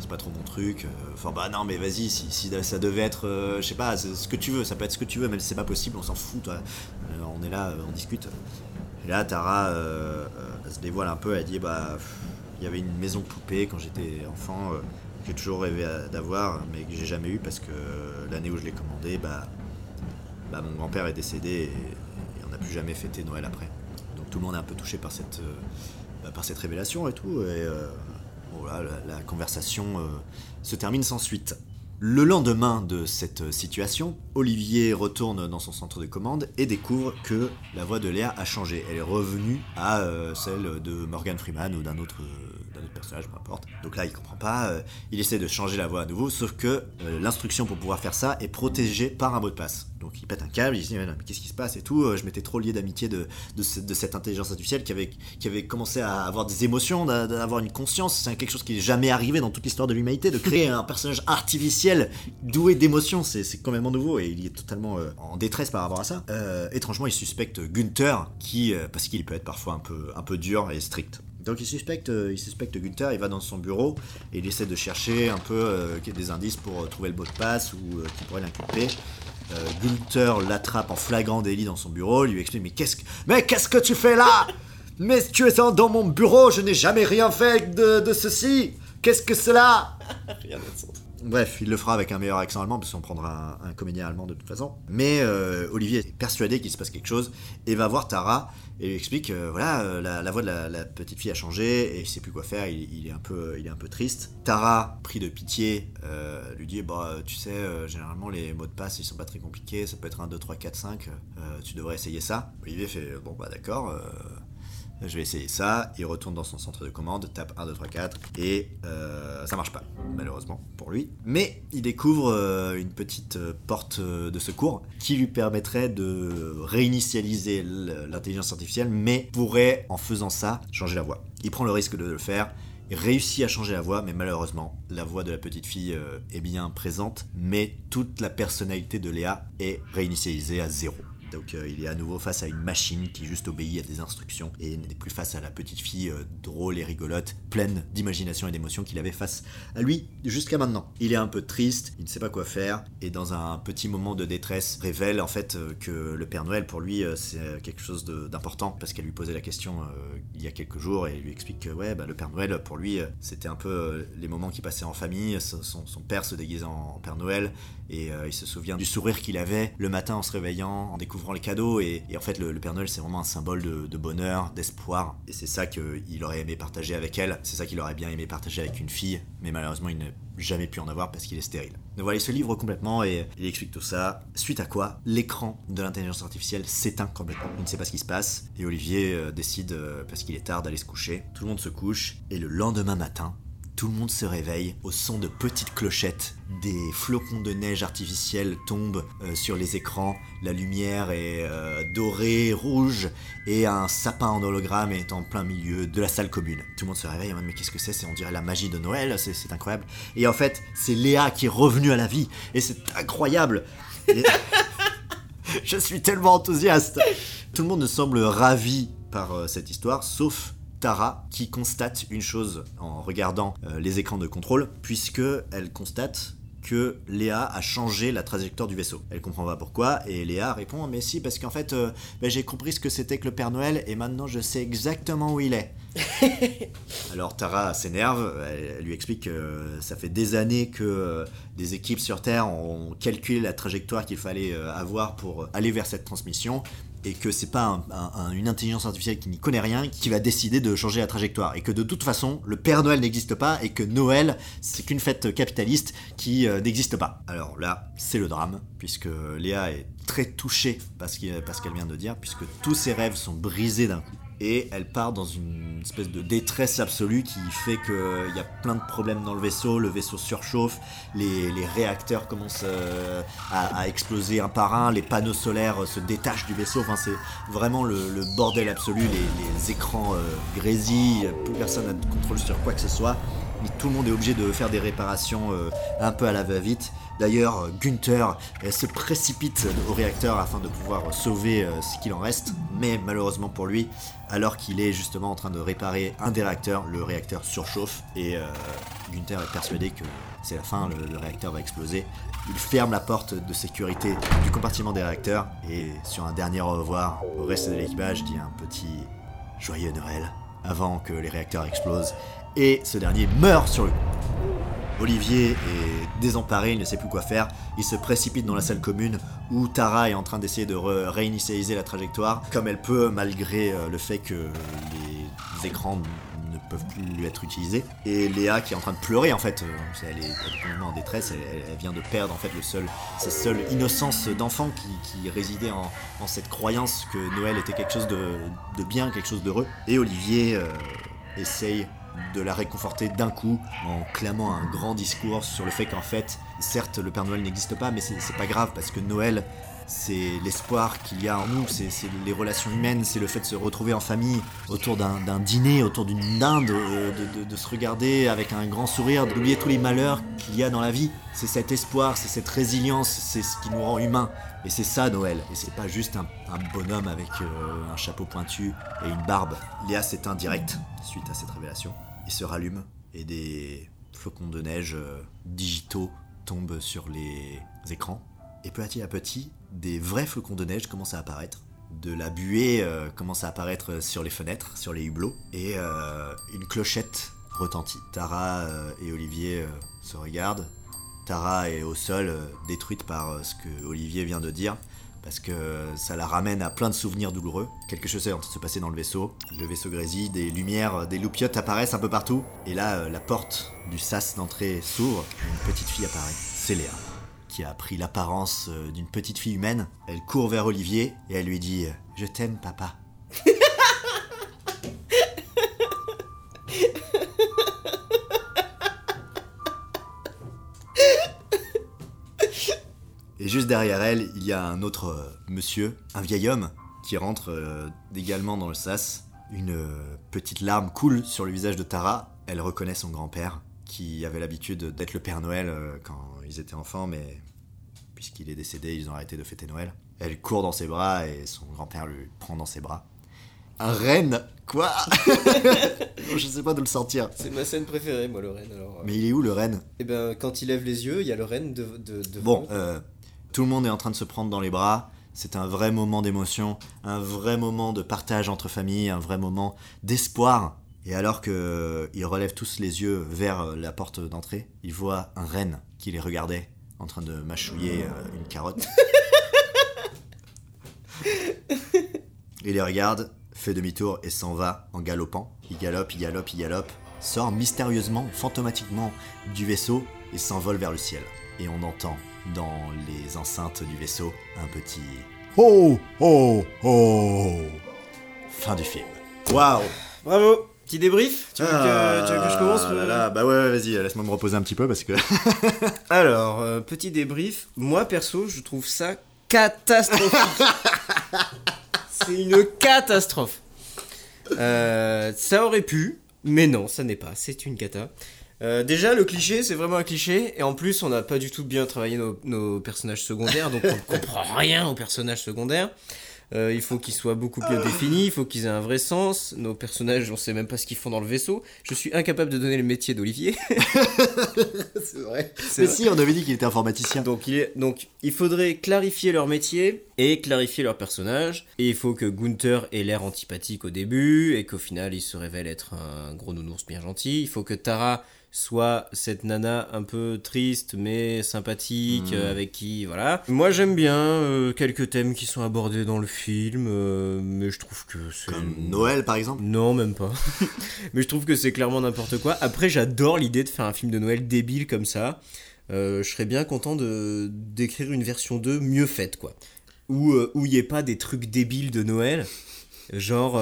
c'est pas trop mon truc, non mais vas-y si ça devait être, je sais pas, c'est ce que tu veux, ça peut être ce que tu veux, même si c'est pas possible, on s'en fout toi, on est là, on discute. Et là Tara elle se dévoile un peu, elle dit il y avait une maison poupée quand j'étais enfant, que j'ai toujours rêvé d'avoir, mais que j'ai jamais eu parce que l'année où je l'ai commandé, mon grand-père est décédé et on n'a plus jamais fêté Noël après. Donc tout le monde est un peu touché par cette révélation et tout. Et la conversation se termine sans suite. Le lendemain de cette situation, Olivier retourne dans son centre de commande et découvre que la voix de Léa a changé. Elle est revenue à celle de Morgan Freeman ou d'un autre personnage, peu importe. Donc là, il comprend pas, il essaie de changer la voix à nouveau, sauf que l'instruction pour pouvoir faire ça est protégée par un mot de passe. Donc il pète un câble, il se dit mais qu'est-ce qui se passe et tout, je m'étais trop lié d'amitié de cette intelligence artificielle qui avait commencé à avoir des émotions, d'avoir une conscience, c'est quelque chose qui n'est jamais arrivé dans toute l'histoire de l'humanité, de créer un personnage artificiel doué d'émotions, c'est complètement nouveau et il est totalement en détresse par rapport à ça. Étrangement, il suspecte Günther parce qu'il peut être parfois un peu dur et strict. Donc il suspecte Günther, il va dans son bureau et il essaie de chercher un peu des indices pour trouver le mot de passe ou qui pourrait l'inculper. Günther l'attrape en flagrant délit dans son bureau, lui explique mais qu'est-ce que tu fais là ? Mais tu es dans mon bureau, je n'ai jamais rien fait de ceci. Qu'est-ce que cela ? Rien de sens. Bref, il le fera avec un meilleur accent allemand, parce qu'on prendra un comédien allemand de toute façon. Mais Olivier est persuadé qu'il se passe quelque chose et va voir Tara et lui explique voilà, la voix de la petite fille a changé et il sait plus quoi faire, il est un peu triste. Tara, pris de pitié, lui dit bah, tu sais, généralement les mots de passe ils sont pas très compliqués, ça peut être 1, 2, 3, 4, 5, tu devrais essayer ça. Olivier fait bon bah d'accord. Je vais essayer ça, il retourne dans son centre de commande, tape 1, 2, 3, 4, et ça marche pas, malheureusement pour lui. Mais il découvre une petite porte de secours qui lui permettrait de réinitialiser l'intelligence artificielle, mais pourrait, en faisant ça, changer la voix. Il prend le risque de le faire, il réussit à changer la voix, mais malheureusement, la voix de la petite fille est bien présente, mais toute la personnalité de Léa est réinitialisée à 0. Donc il est à nouveau face à une machine qui juste obéit à des instructions et n'est plus face à la petite fille drôle et rigolote, pleine d'imagination et d'émotion qu'il avait face à lui jusqu'à maintenant. Il est un peu triste, il ne sait pas quoi faire et dans un petit moment de détresse révèle en fait que le Père Noël pour lui c'est quelque chose d'important parce qu'elle lui posait la question il y a quelques jours et il lui explique que ouais bah, le Père Noël pour lui c'était un peu les moments qu'il passait en famille, son père se déguisait en Père Noël et il se souvient du sourire qu'il avait le matin en se réveillant, en découvrant les cadeaux et en fait le Père Noël c'est vraiment un symbole de bonheur, d'espoir et c'est ça qu'il aurait aimé partager avec elle, c'est ça qu'il aurait bien aimé partager avec une fille mais malheureusement il n'a jamais pu en avoir parce qu'il est stérile. Donc voilà, il se livre complètement et il explique tout ça, suite à quoi l'écran de l'intelligence artificielle s'éteint complètement, il ne sait pas ce qui se passe et Olivier décide parce qu'il est tard d'aller se coucher, tout le monde se couche et le lendemain matin tout le monde se réveille au son de petites clochettes. Des flocons de neige artificielle tombent sur les écrans. La lumière est dorée, rouge, et un sapin en hologramme est en plein milieu de la salle commune. Tout le monde se réveille en mode mais qu'est-ce que c'est on dirait la magie de Noël, c'est incroyable. Et en fait, c'est Léa qui est revenue à la vie, et c'est incroyable. Et... Je suis tellement enthousiaste. Tout le monde semble ravi par cette histoire, sauf... Tara qui constate une chose en regardant les écrans de contrôle, puisque elle constate que Léa a changé la trajectoire du vaisseau. Elle comprend pas pourquoi et Léa répond mais si parce qu'en fait j'ai compris ce que c'était que le Père Noël et maintenant je sais exactement où il est. Alors Tara s'énerve, elle lui explique que ça fait des années que des équipes sur Terre ont calculé la trajectoire qu'il fallait avoir pour aller vers cette transmission. Et que c'est pas une intelligence artificielle qui n'y connaît rien qui va décider de changer la trajectoire. Et que de toute façon, le Père Noël n'existe pas et que Noël, c'est qu'une fête capitaliste qui n'existe pas. Alors là, c'est le drame, puisque Léa est très touchée par ce qu'elle vient de dire, puisque tous ses rêves sont brisés d'un coup. Et elle part dans une espèce de détresse absolue qui fait qu'il y a plein de problèmes dans le vaisseau surchauffe, les réacteurs commencent à exploser un par un, les panneaux solaires se détachent du vaisseau, enfin c'est vraiment le bordel absolu, les écrans grésillent, plus personne n'a de contrôle sur quoi que ce soit, mais tout le monde est obligé de faire des réparations un peu à la va-vite. D'ailleurs, Gunther se précipite au réacteur afin de pouvoir sauver ce qu'il en reste, mais malheureusement pour lui, alors qu'il est justement en train de réparer un des réacteurs, le réacteur surchauffe et Gunther est persuadé que c'est la fin, le réacteur va exploser. Il ferme la porte de sécurité du compartiment des réacteurs et sur un dernier au revoir au reste de l'équipage dit un petit joyeux Noël avant que les réacteurs explosent et ce dernier meurt sur le coup. Olivier est désemparé, il ne sait plus quoi faire, il se précipite dans la salle commune où Tara est en train d'essayer de réinitialiser la trajectoire comme elle peut malgré le fait que les écrans ne peuvent plus lui être utilisés. Et Léa qui est en train de pleurer en fait, elle est complètement en détresse, elle vient de perdre en fait sa seule innocence d'enfant qui résidait en cette croyance que Noël était quelque chose de bien, quelque chose d'heureux. Et Olivier essaye de la réconforter d'un coup en clamant un grand discours sur le fait qu'en fait, certes le Père Noël n'existe pas mais c'est pas grave parce que Noël c'est l'espoir qu'il y a en nous, c'est les relations humaines, c'est le fait de se retrouver en famille autour d'un dîner, autour d'une dinde, de se regarder avec un grand sourire, d'oublier tous les malheurs qu'il y a dans la vie, c'est cet espoir, c'est cette résilience, c'est ce qui nous rend humains. Et c'est ça Noël, et c'est pas juste un bonhomme avec un chapeau pointu et une barbe. Léa s'éteint direct suite à cette révélation, et se rallume, et des flocons de neige digitaux tombent sur les écrans. Et petit à petit, des vrais flocons de neige commencent à apparaître, de la buée commence à apparaître sur les fenêtres, sur les hublots, et une clochette retentit. Tara et Olivier se regardent, Tara est au sol, détruite par ce que Olivier vient de dire, parce que ça la ramène à plein de souvenirs douloureux. Quelque chose est en train de se passer dans le vaisseau grésille, des lumières, des loupiottes apparaissent un peu partout, et là, la porte du sas d'entrée s'ouvre, et une petite fille apparaît, c'est Léa, qui a pris l'apparence d'une petite fille humaine. Elle court vers Olivier, et elle lui dit « Je t'aime, papa ». Et juste derrière elle, il y a un autre monsieur, un vieil homme, qui rentre également dans le sas. Une petite larme coule sur le visage de Tara. Elle reconnaît son grand-père, qui avait l'habitude d'être le Père Noël quand ils étaient enfants, mais puisqu'il est décédé, ils ont arrêté de fêter Noël. Elle court dans ses bras et son grand-père lui prend dans ses bras. Un renne ? Quoi ? Je sais pas d'où le sortir. C'est ma scène préférée, moi, le renne. Alors, Mais il est où, le renne ? Eh ben, quand il lève les yeux, il y a le renne de bon, tout le monde est en train de se prendre dans les bras, c'est un vrai moment d'émotion, un vrai moment de partage entre familles, un vrai moment d'espoir. Et alors qu'ils relèvent tous les yeux vers la porte d'entrée, ils voient un renne qui les regardait, en train de mâchouiller une carotte. Il les regarde, fait demi-tour et s'en va en galopant. Il galope, sort mystérieusement, fantomatiquement du vaisseau et s'envole vers le ciel. Et on entend dans les enceintes du vaisseau un petit ho ho ho. Fin du film. Waouh, bravo. Petit débrief. Tu veux que je commence là. Bah ouais, vas-y, laisse-moi me reposer un petit peu parce que. Alors petit débrief. Moi perso, je trouve ça catastrophique. C'est une catastrophe. Ça aurait pu, mais non, ça n'est pas. C'est une cata. Déjà le cliché, c'est vraiment un cliché, et en plus on n'a pas du tout bien travaillé nos personnages secondaires, donc on ne comprend rien aux personnages secondaires. Il faut qu'ils soient beaucoup bien définis, il faut qu'ils aient un vrai sens. Nos personnages, on ne sait même pas ce qu'ils font dans le vaisseau. Je suis incapable de donner le métier d'Olivier. C'est vrai. Mais si, on avait dit qu'il était informaticien. Donc il faudrait clarifier leur métier et clarifier leur personnage. Et il faut que Gunther ait l'air antipathique au début et qu'au final il se révèle être un gros nounours bien gentil. Il faut que Tara soit cette nana un peu triste mais sympathique avec qui, voilà. Moi j'aime bien quelques thèmes qui sont abordés dans le film, mais je trouve que c'est... Comme Noël par exemple ? Non, même pas. Mais je trouve que c'est clairement n'importe quoi. Après j'adore l'idée de faire un film de Noël débile comme ça. Je serais bien content d'écrire une version 2 mieux faite, quoi. Où il n'y ait pas des trucs débiles de Noël. Genre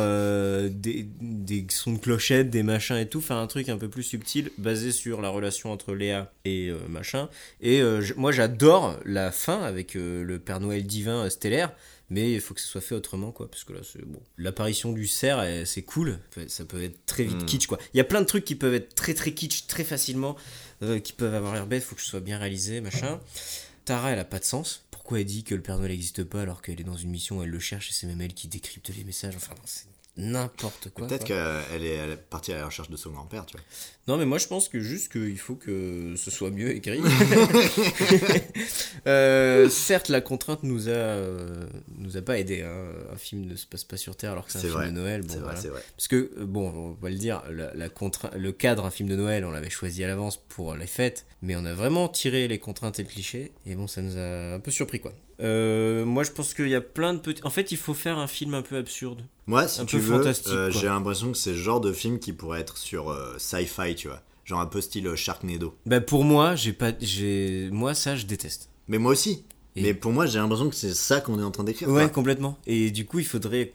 des sons de clochette, des machins et tout, faire un truc un peu plus subtil basé sur la relation entre Léa et machin. Et moi j'adore la fin avec le Père Noël divin stellaire, mais il faut que ce soit fait autrement, quoi, parce que là c'est bon. L'apparition du cerf, c'est cool, ça peut être très vite kitsch, quoi. Il y a plein de trucs qui peuvent être très très kitsch très facilement, qui peuvent avoir l'air bête, faut que ce soit bien réalisé, machin. Tara, elle a pas de sens. Pourquoi elle dit que le Père Noël n'existe pas alors qu'elle est dans une mission où elle le cherche et c'est même elle qui décrypte les messages? Enfin, c'est n'importe quoi. Peut-être qu'elle est partie à la recherche de son grand-père, tu vois. Non, mais moi je pense que juste qu'il faut que ce soit mieux écrit. Certes, la contrainte nous a pas aidé. Hein. Un film ne se passe pas sur Terre alors que c'est un vrai film de Noël. Bon, c'est voilà. Vrai, c'est vrai. Parce que, bon, on va le dire, le cadre, un film de Noël, on l'avait choisi à l'avance pour les fêtes, mais on a vraiment tiré les contraintes et le cliché, et bon, ça nous a un peu surpris, quoi. Moi je pense qu'il y a plein de petits... En fait il faut faire un film un peu absurde. Moi si un tu veux, j'ai l'impression que c'est le genre de film qui pourrait être sur sci-fi, tu vois. Genre un peu style Sharknado. Bah pour moi, moi ça je déteste. Mais moi aussi. Mais pour moi j'ai l'impression que c'est ça qu'on est en train d'écrire. Ouais, quoi. Complètement. Et du coup il faudrait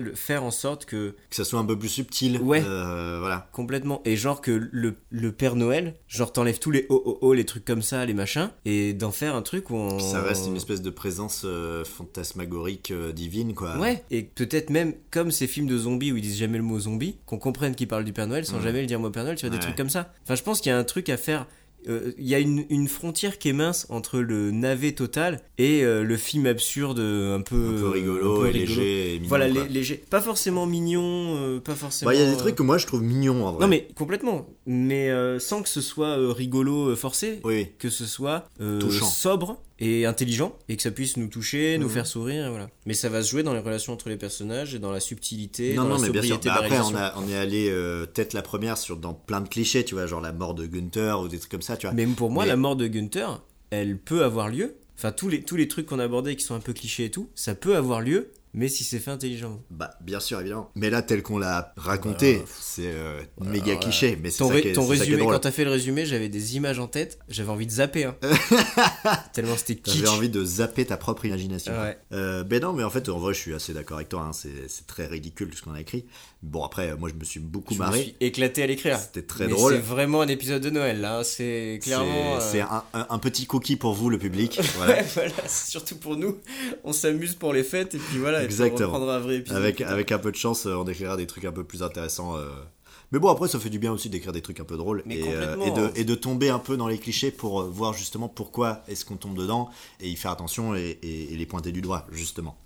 le faire en sorte que ça soit un peu plus subtil. Ouais, voilà. Complètement. Et genre que le Père Noël, genre t'enlèves tous les les trucs comme ça, les machins, et d'en faire un truc où on... Ça reste une espèce de présence fantasmagorique divine, quoi. Ouais. Et peut-être même comme ces films de zombies où ils disent jamais le mot zombie, qu'on comprenne qu'ils parlent du Père Noël sans jamais le dire mot Père Noël, tu vois, des trucs comme ça. Enfin je pense qu'il y a un truc à faire. Il y a une frontière qui est mince entre le navet total et le film absurde un peu rigolo, et léger et mignon, voilà, léger, pas forcément mignon, pas forcément... Bah, il y a des trucs que moi je trouve mignons en vrai. Non mais complètement, mais sans que ce soit rigolo forcé, oui. Que ce soit touchant. Sobre, et intelligent et que ça puisse nous toucher, nous faire sourire, voilà. Mais ça va se jouer dans les relations entre les personnages et dans la subtilité, dans la sobriété de la réalisation. Après, on est allé peut-être la première dans plein de clichés, tu vois, genre la mort de Gunther ou des trucs comme ça, tu vois. Mais pour moi, la mort de Gunther, elle peut avoir lieu. Enfin, tous les trucs qu'on a abordés qui sont un peu clichés et tout, ça peut avoir lieu. Mais si c'est fait intelligemment. Bah, bien sûr, évidemment. Mais là, tel qu'on l'a raconté, c'est méga cliché. Mais c'est ton résumé, quand t'as fait le résumé, j'avais des images en tête, j'avais envie de zapper. Hein. Tellement c'était kitsch. J'avais envie de zapper ta propre imagination. Ouais. Ben non, mais en fait, en vrai, je suis assez d'accord avec toi. Hein. C'est très ridicule tout ce qu'on a écrit. Bon, après, moi, je me suis beaucoup marré. Je me suis éclaté à l'écrire. C'était très drôle. C'est vraiment un épisode de Noël, là. Hein. C'est clairement. C'est un petit cookie pour vous, le public. Voilà. Ouais, voilà. Surtout pour nous. On s'amuse pour les fêtes, et puis voilà. Exactement. Avec un peu de chance, on écrira des trucs un peu plus intéressants. Mais bon, après, ça fait du bien aussi d'écrire des trucs un peu drôles et de tomber un peu dans les clichés pour voir justement pourquoi est-ce qu'on tombe dedans et y faire attention et les pointer du doigt, justement.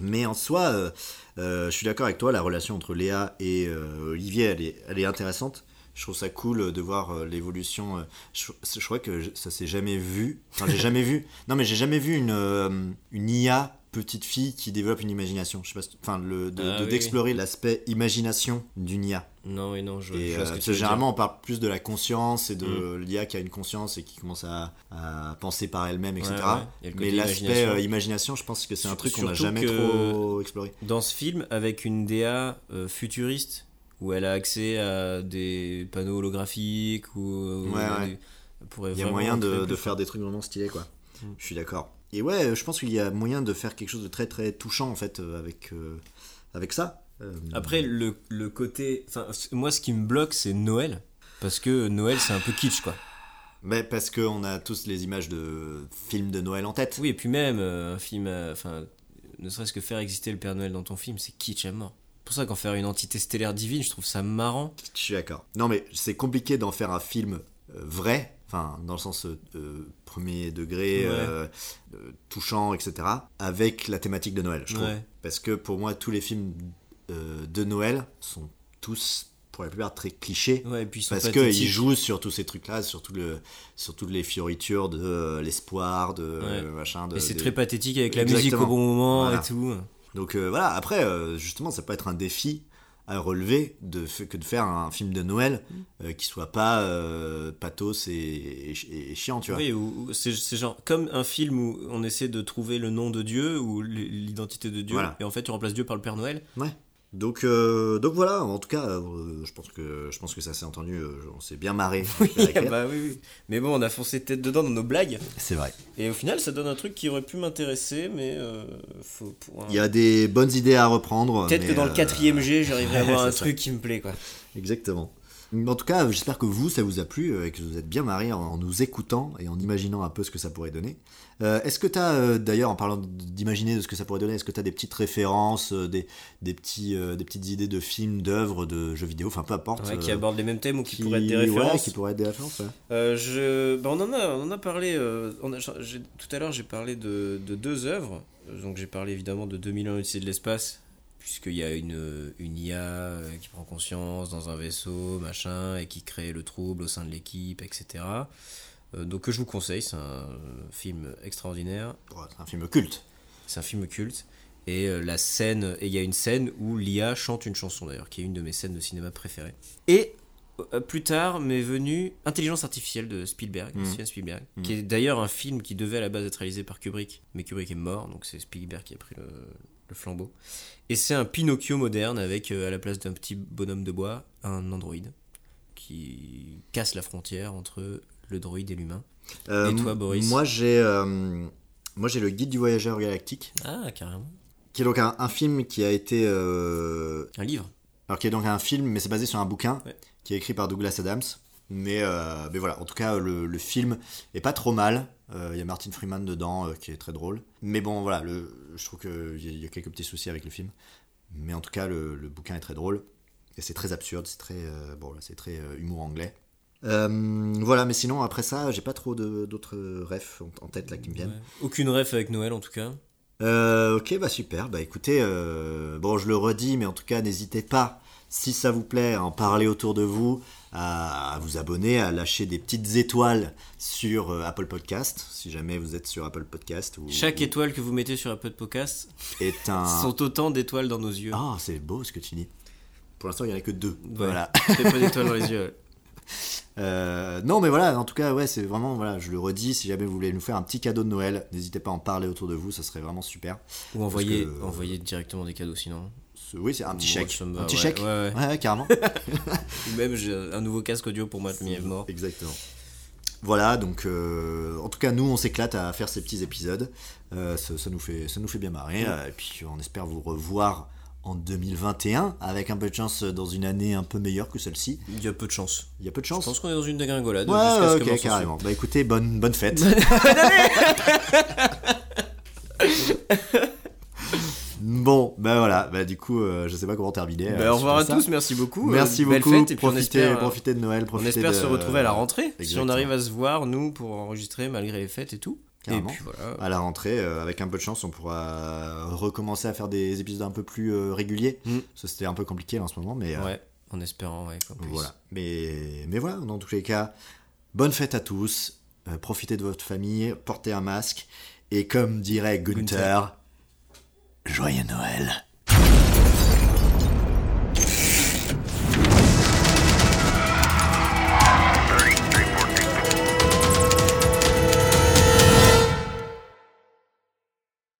Mais en soi, je suis d'accord avec toi, la relation entre Léa et Olivier, elle est intéressante. Je trouve ça cool de voir l'évolution. Je crois que ça s'est jamais vu. Enfin, j'ai jamais vu. Non, mais j'ai jamais vu une IA petite fille qui développe une imagination. Je sais pas, enfin, d'explorer l'aspect imagination d'une IA. Non, et non, je vois ce que tu veux généralement, dire. On parle plus de la conscience et de l'IA qui a une conscience et qui commence à penser par elle-même, etc. Ouais. Mais l'aspect imagination, je pense que c'est un truc qu'on n'a jamais trop exploré. Dans ce film, avec une DA futuriste, où elle a accès à des panneaux holographiques, il y a moyen de faire des trucs vraiment stylés, quoi. Je suis d'accord. Et ouais, je pense qu'il y a moyen de faire quelque chose de très très touchant en fait avec ça. Après le côté, moi ce qui me bloque c'est Noël, parce que Noël c'est un peu kitsch quoi. Mais parce que on a tous les images de films de Noël en tête. Oui, et puis même un film, ne serait-ce que faire exister le Père Noël dans ton film, c'est kitsch à mort. C'est pour ça qu'en faire une entité stellaire divine, je trouve ça marrant. Je suis d'accord. Non mais c'est compliqué d'en faire un film vrai. Enfin, dans le sens premier degré, touchant, etc. Avec la thématique de Noël, je trouve. Parce que pour moi, tous les films de Noël sont tous, pour la plupart, très clichés. Ouais, et puis ils parce qu'ils jouent sur tous ces trucs-là, sur toutes les fioritures de l'espoir, de machin. Et c'est très pathétique avec la musique au bon moment et tout. Donc voilà, après, justement, ça peut être un défi à relever que de faire un film de Noël qui soit pas pathos et chiant, tu vois. Oui, ou c'est genre comme un film où on essaie de trouver le nom de Dieu ou l'identité de Dieu, et en fait tu remplaces Dieu par le Père Noël. Ouais. Donc voilà, en tout cas, je pense que ça s'est entendu, on s'est bien marré. Oui. Mais bon, on a foncé tête dedans dans nos blagues. C'est vrai. Et au final, ça donne un truc qui aurait pu m'intéresser, mais il y a des bonnes idées à reprendre. Peut-être que dans le 4ème G, j'arriverai à avoir un truc qui me plaît, quoi. Exactement. En tout cas, j'espère que ça vous a plu et que vous êtes bien marrés en nous écoutant et en imaginant un peu ce que ça pourrait donner. Est-ce que tu as, d'ailleurs, en parlant d'imaginer de ce que ça pourrait donner, est-ce que tu as des petites références, des petites idées de films, d'œuvres, de jeux vidéo, enfin peu importe. Qui abordent les mêmes thèmes ou qui pourraient être des références. Ouais, qui pourraient être des références. Ouais. On en a parlé, tout à l'heure j'ai parlé de deux œuvres, donc j'ai parlé évidemment de 2001 l'Odyssée de l'Espace, puisqu'il y a une IA qui prend conscience dans un vaisseau, machin, et qui crée le trouble au sein de l'équipe, etc. Donc que je vous conseille, c'est un film extraordinaire. C'est un film culte. C'est un film culte. Et il y a une scène où l'IA chante une chanson d'ailleurs, qui est une de mes scènes de cinéma préférées. Et plus tard m'est venue Intelligence Artificielle de Steven Spielberg, qui est d'ailleurs un film qui devait à la base être réalisé par Kubrick, mais Kubrick est mort, donc c'est Spielberg qui a pris le flambeau. Et c'est un Pinocchio moderne avec à la place d'un petit bonhomme de bois un androïde qui casse la frontière entre le droïde et l'humain. Et toi Boris? Moi j'ai Le Guide du Voyageur Galactique. Ah carrément. Qui est donc un film qui a été un livre. Alors qui est donc un film mais c'est basé sur un bouquin qui est écrit par Douglas Adams. Mais voilà, en tout cas le film est pas trop mal. Il y a Martin Freeman dedans qui est très drôle. Mais bon, voilà, je trouve qu'il y a quelques petits soucis avec le film. Mais en tout cas, le bouquin est très drôle. Et c'est très absurde, c'est très, humour anglais. Voilà, mais sinon, après ça, j'ai pas trop d'autres refs en tête là, qui me viennent. Ouais. Aucune ref avec Noël en tout cas. Ok, bah super. Bah écoutez, bon, je le redis, mais en tout cas, n'hésitez pas. Si ça vous plaît, à en parler autour de vous, à vous abonner, à lâcher des petites étoiles sur Apple Podcasts, si jamais vous êtes sur Apple Podcasts. Chaque étoile que vous mettez sur Apple Podcasts est sont autant d'étoiles dans nos yeux. Ah, oh, c'est beau ce que tu dis. Pour l'instant, il n'y en a que 2. Ouais, voilà. C'est pas d'étoiles dans les yeux. Ouais. Non, mais voilà, en tout cas, ouais, c'est vraiment, voilà, je le redis, si jamais vous voulez nous faire un petit cadeau de Noël, n'hésitez pas à en parler autour de vous, ça serait vraiment super. Ou envoyer directement des cadeaux sinon. Oui, c'est un petit chèque. Un petit chèque. Ouais, carrément. Ou même j'ai un nouveau casque audio pour moi, le mien est mort. Exactement. Voilà, donc en tout cas, nous, on s'éclate à faire ces petits épisodes. Ça nous fait bien marrer. Ouais. Et puis, on espère vous revoir en 2021, avec un peu de chance dans une année un peu meilleure que celle-ci. Il y a peu de chance. Je pense qu'on est dans une dégringolade. Ouais, jusqu'à ce que carrément. Bah écoutez, bonne fête. Bonne année. Bon, ben voilà, du coup, je sais pas comment terminer. Au revoir à tous, merci beaucoup. Merci beaucoup, belle fête, et puis profitez de Noël. On espère se retrouver à la rentrée, exactement. Si on arrive à se voir, nous, pour enregistrer malgré les fêtes et tout. Carrément. Et puis voilà. À la rentrée, avec un peu de chance, on pourra recommencer à faire des épisodes un peu plus réguliers. Ça, c'était un peu compliqué là, en ce moment, mais... Ouais, en espérant, ouais. Voilà, mais voilà, dans tous les cas, bonne fête à tous, profitez de votre famille, portez un masque, et comme dirait Gunther... Joyeux Noël.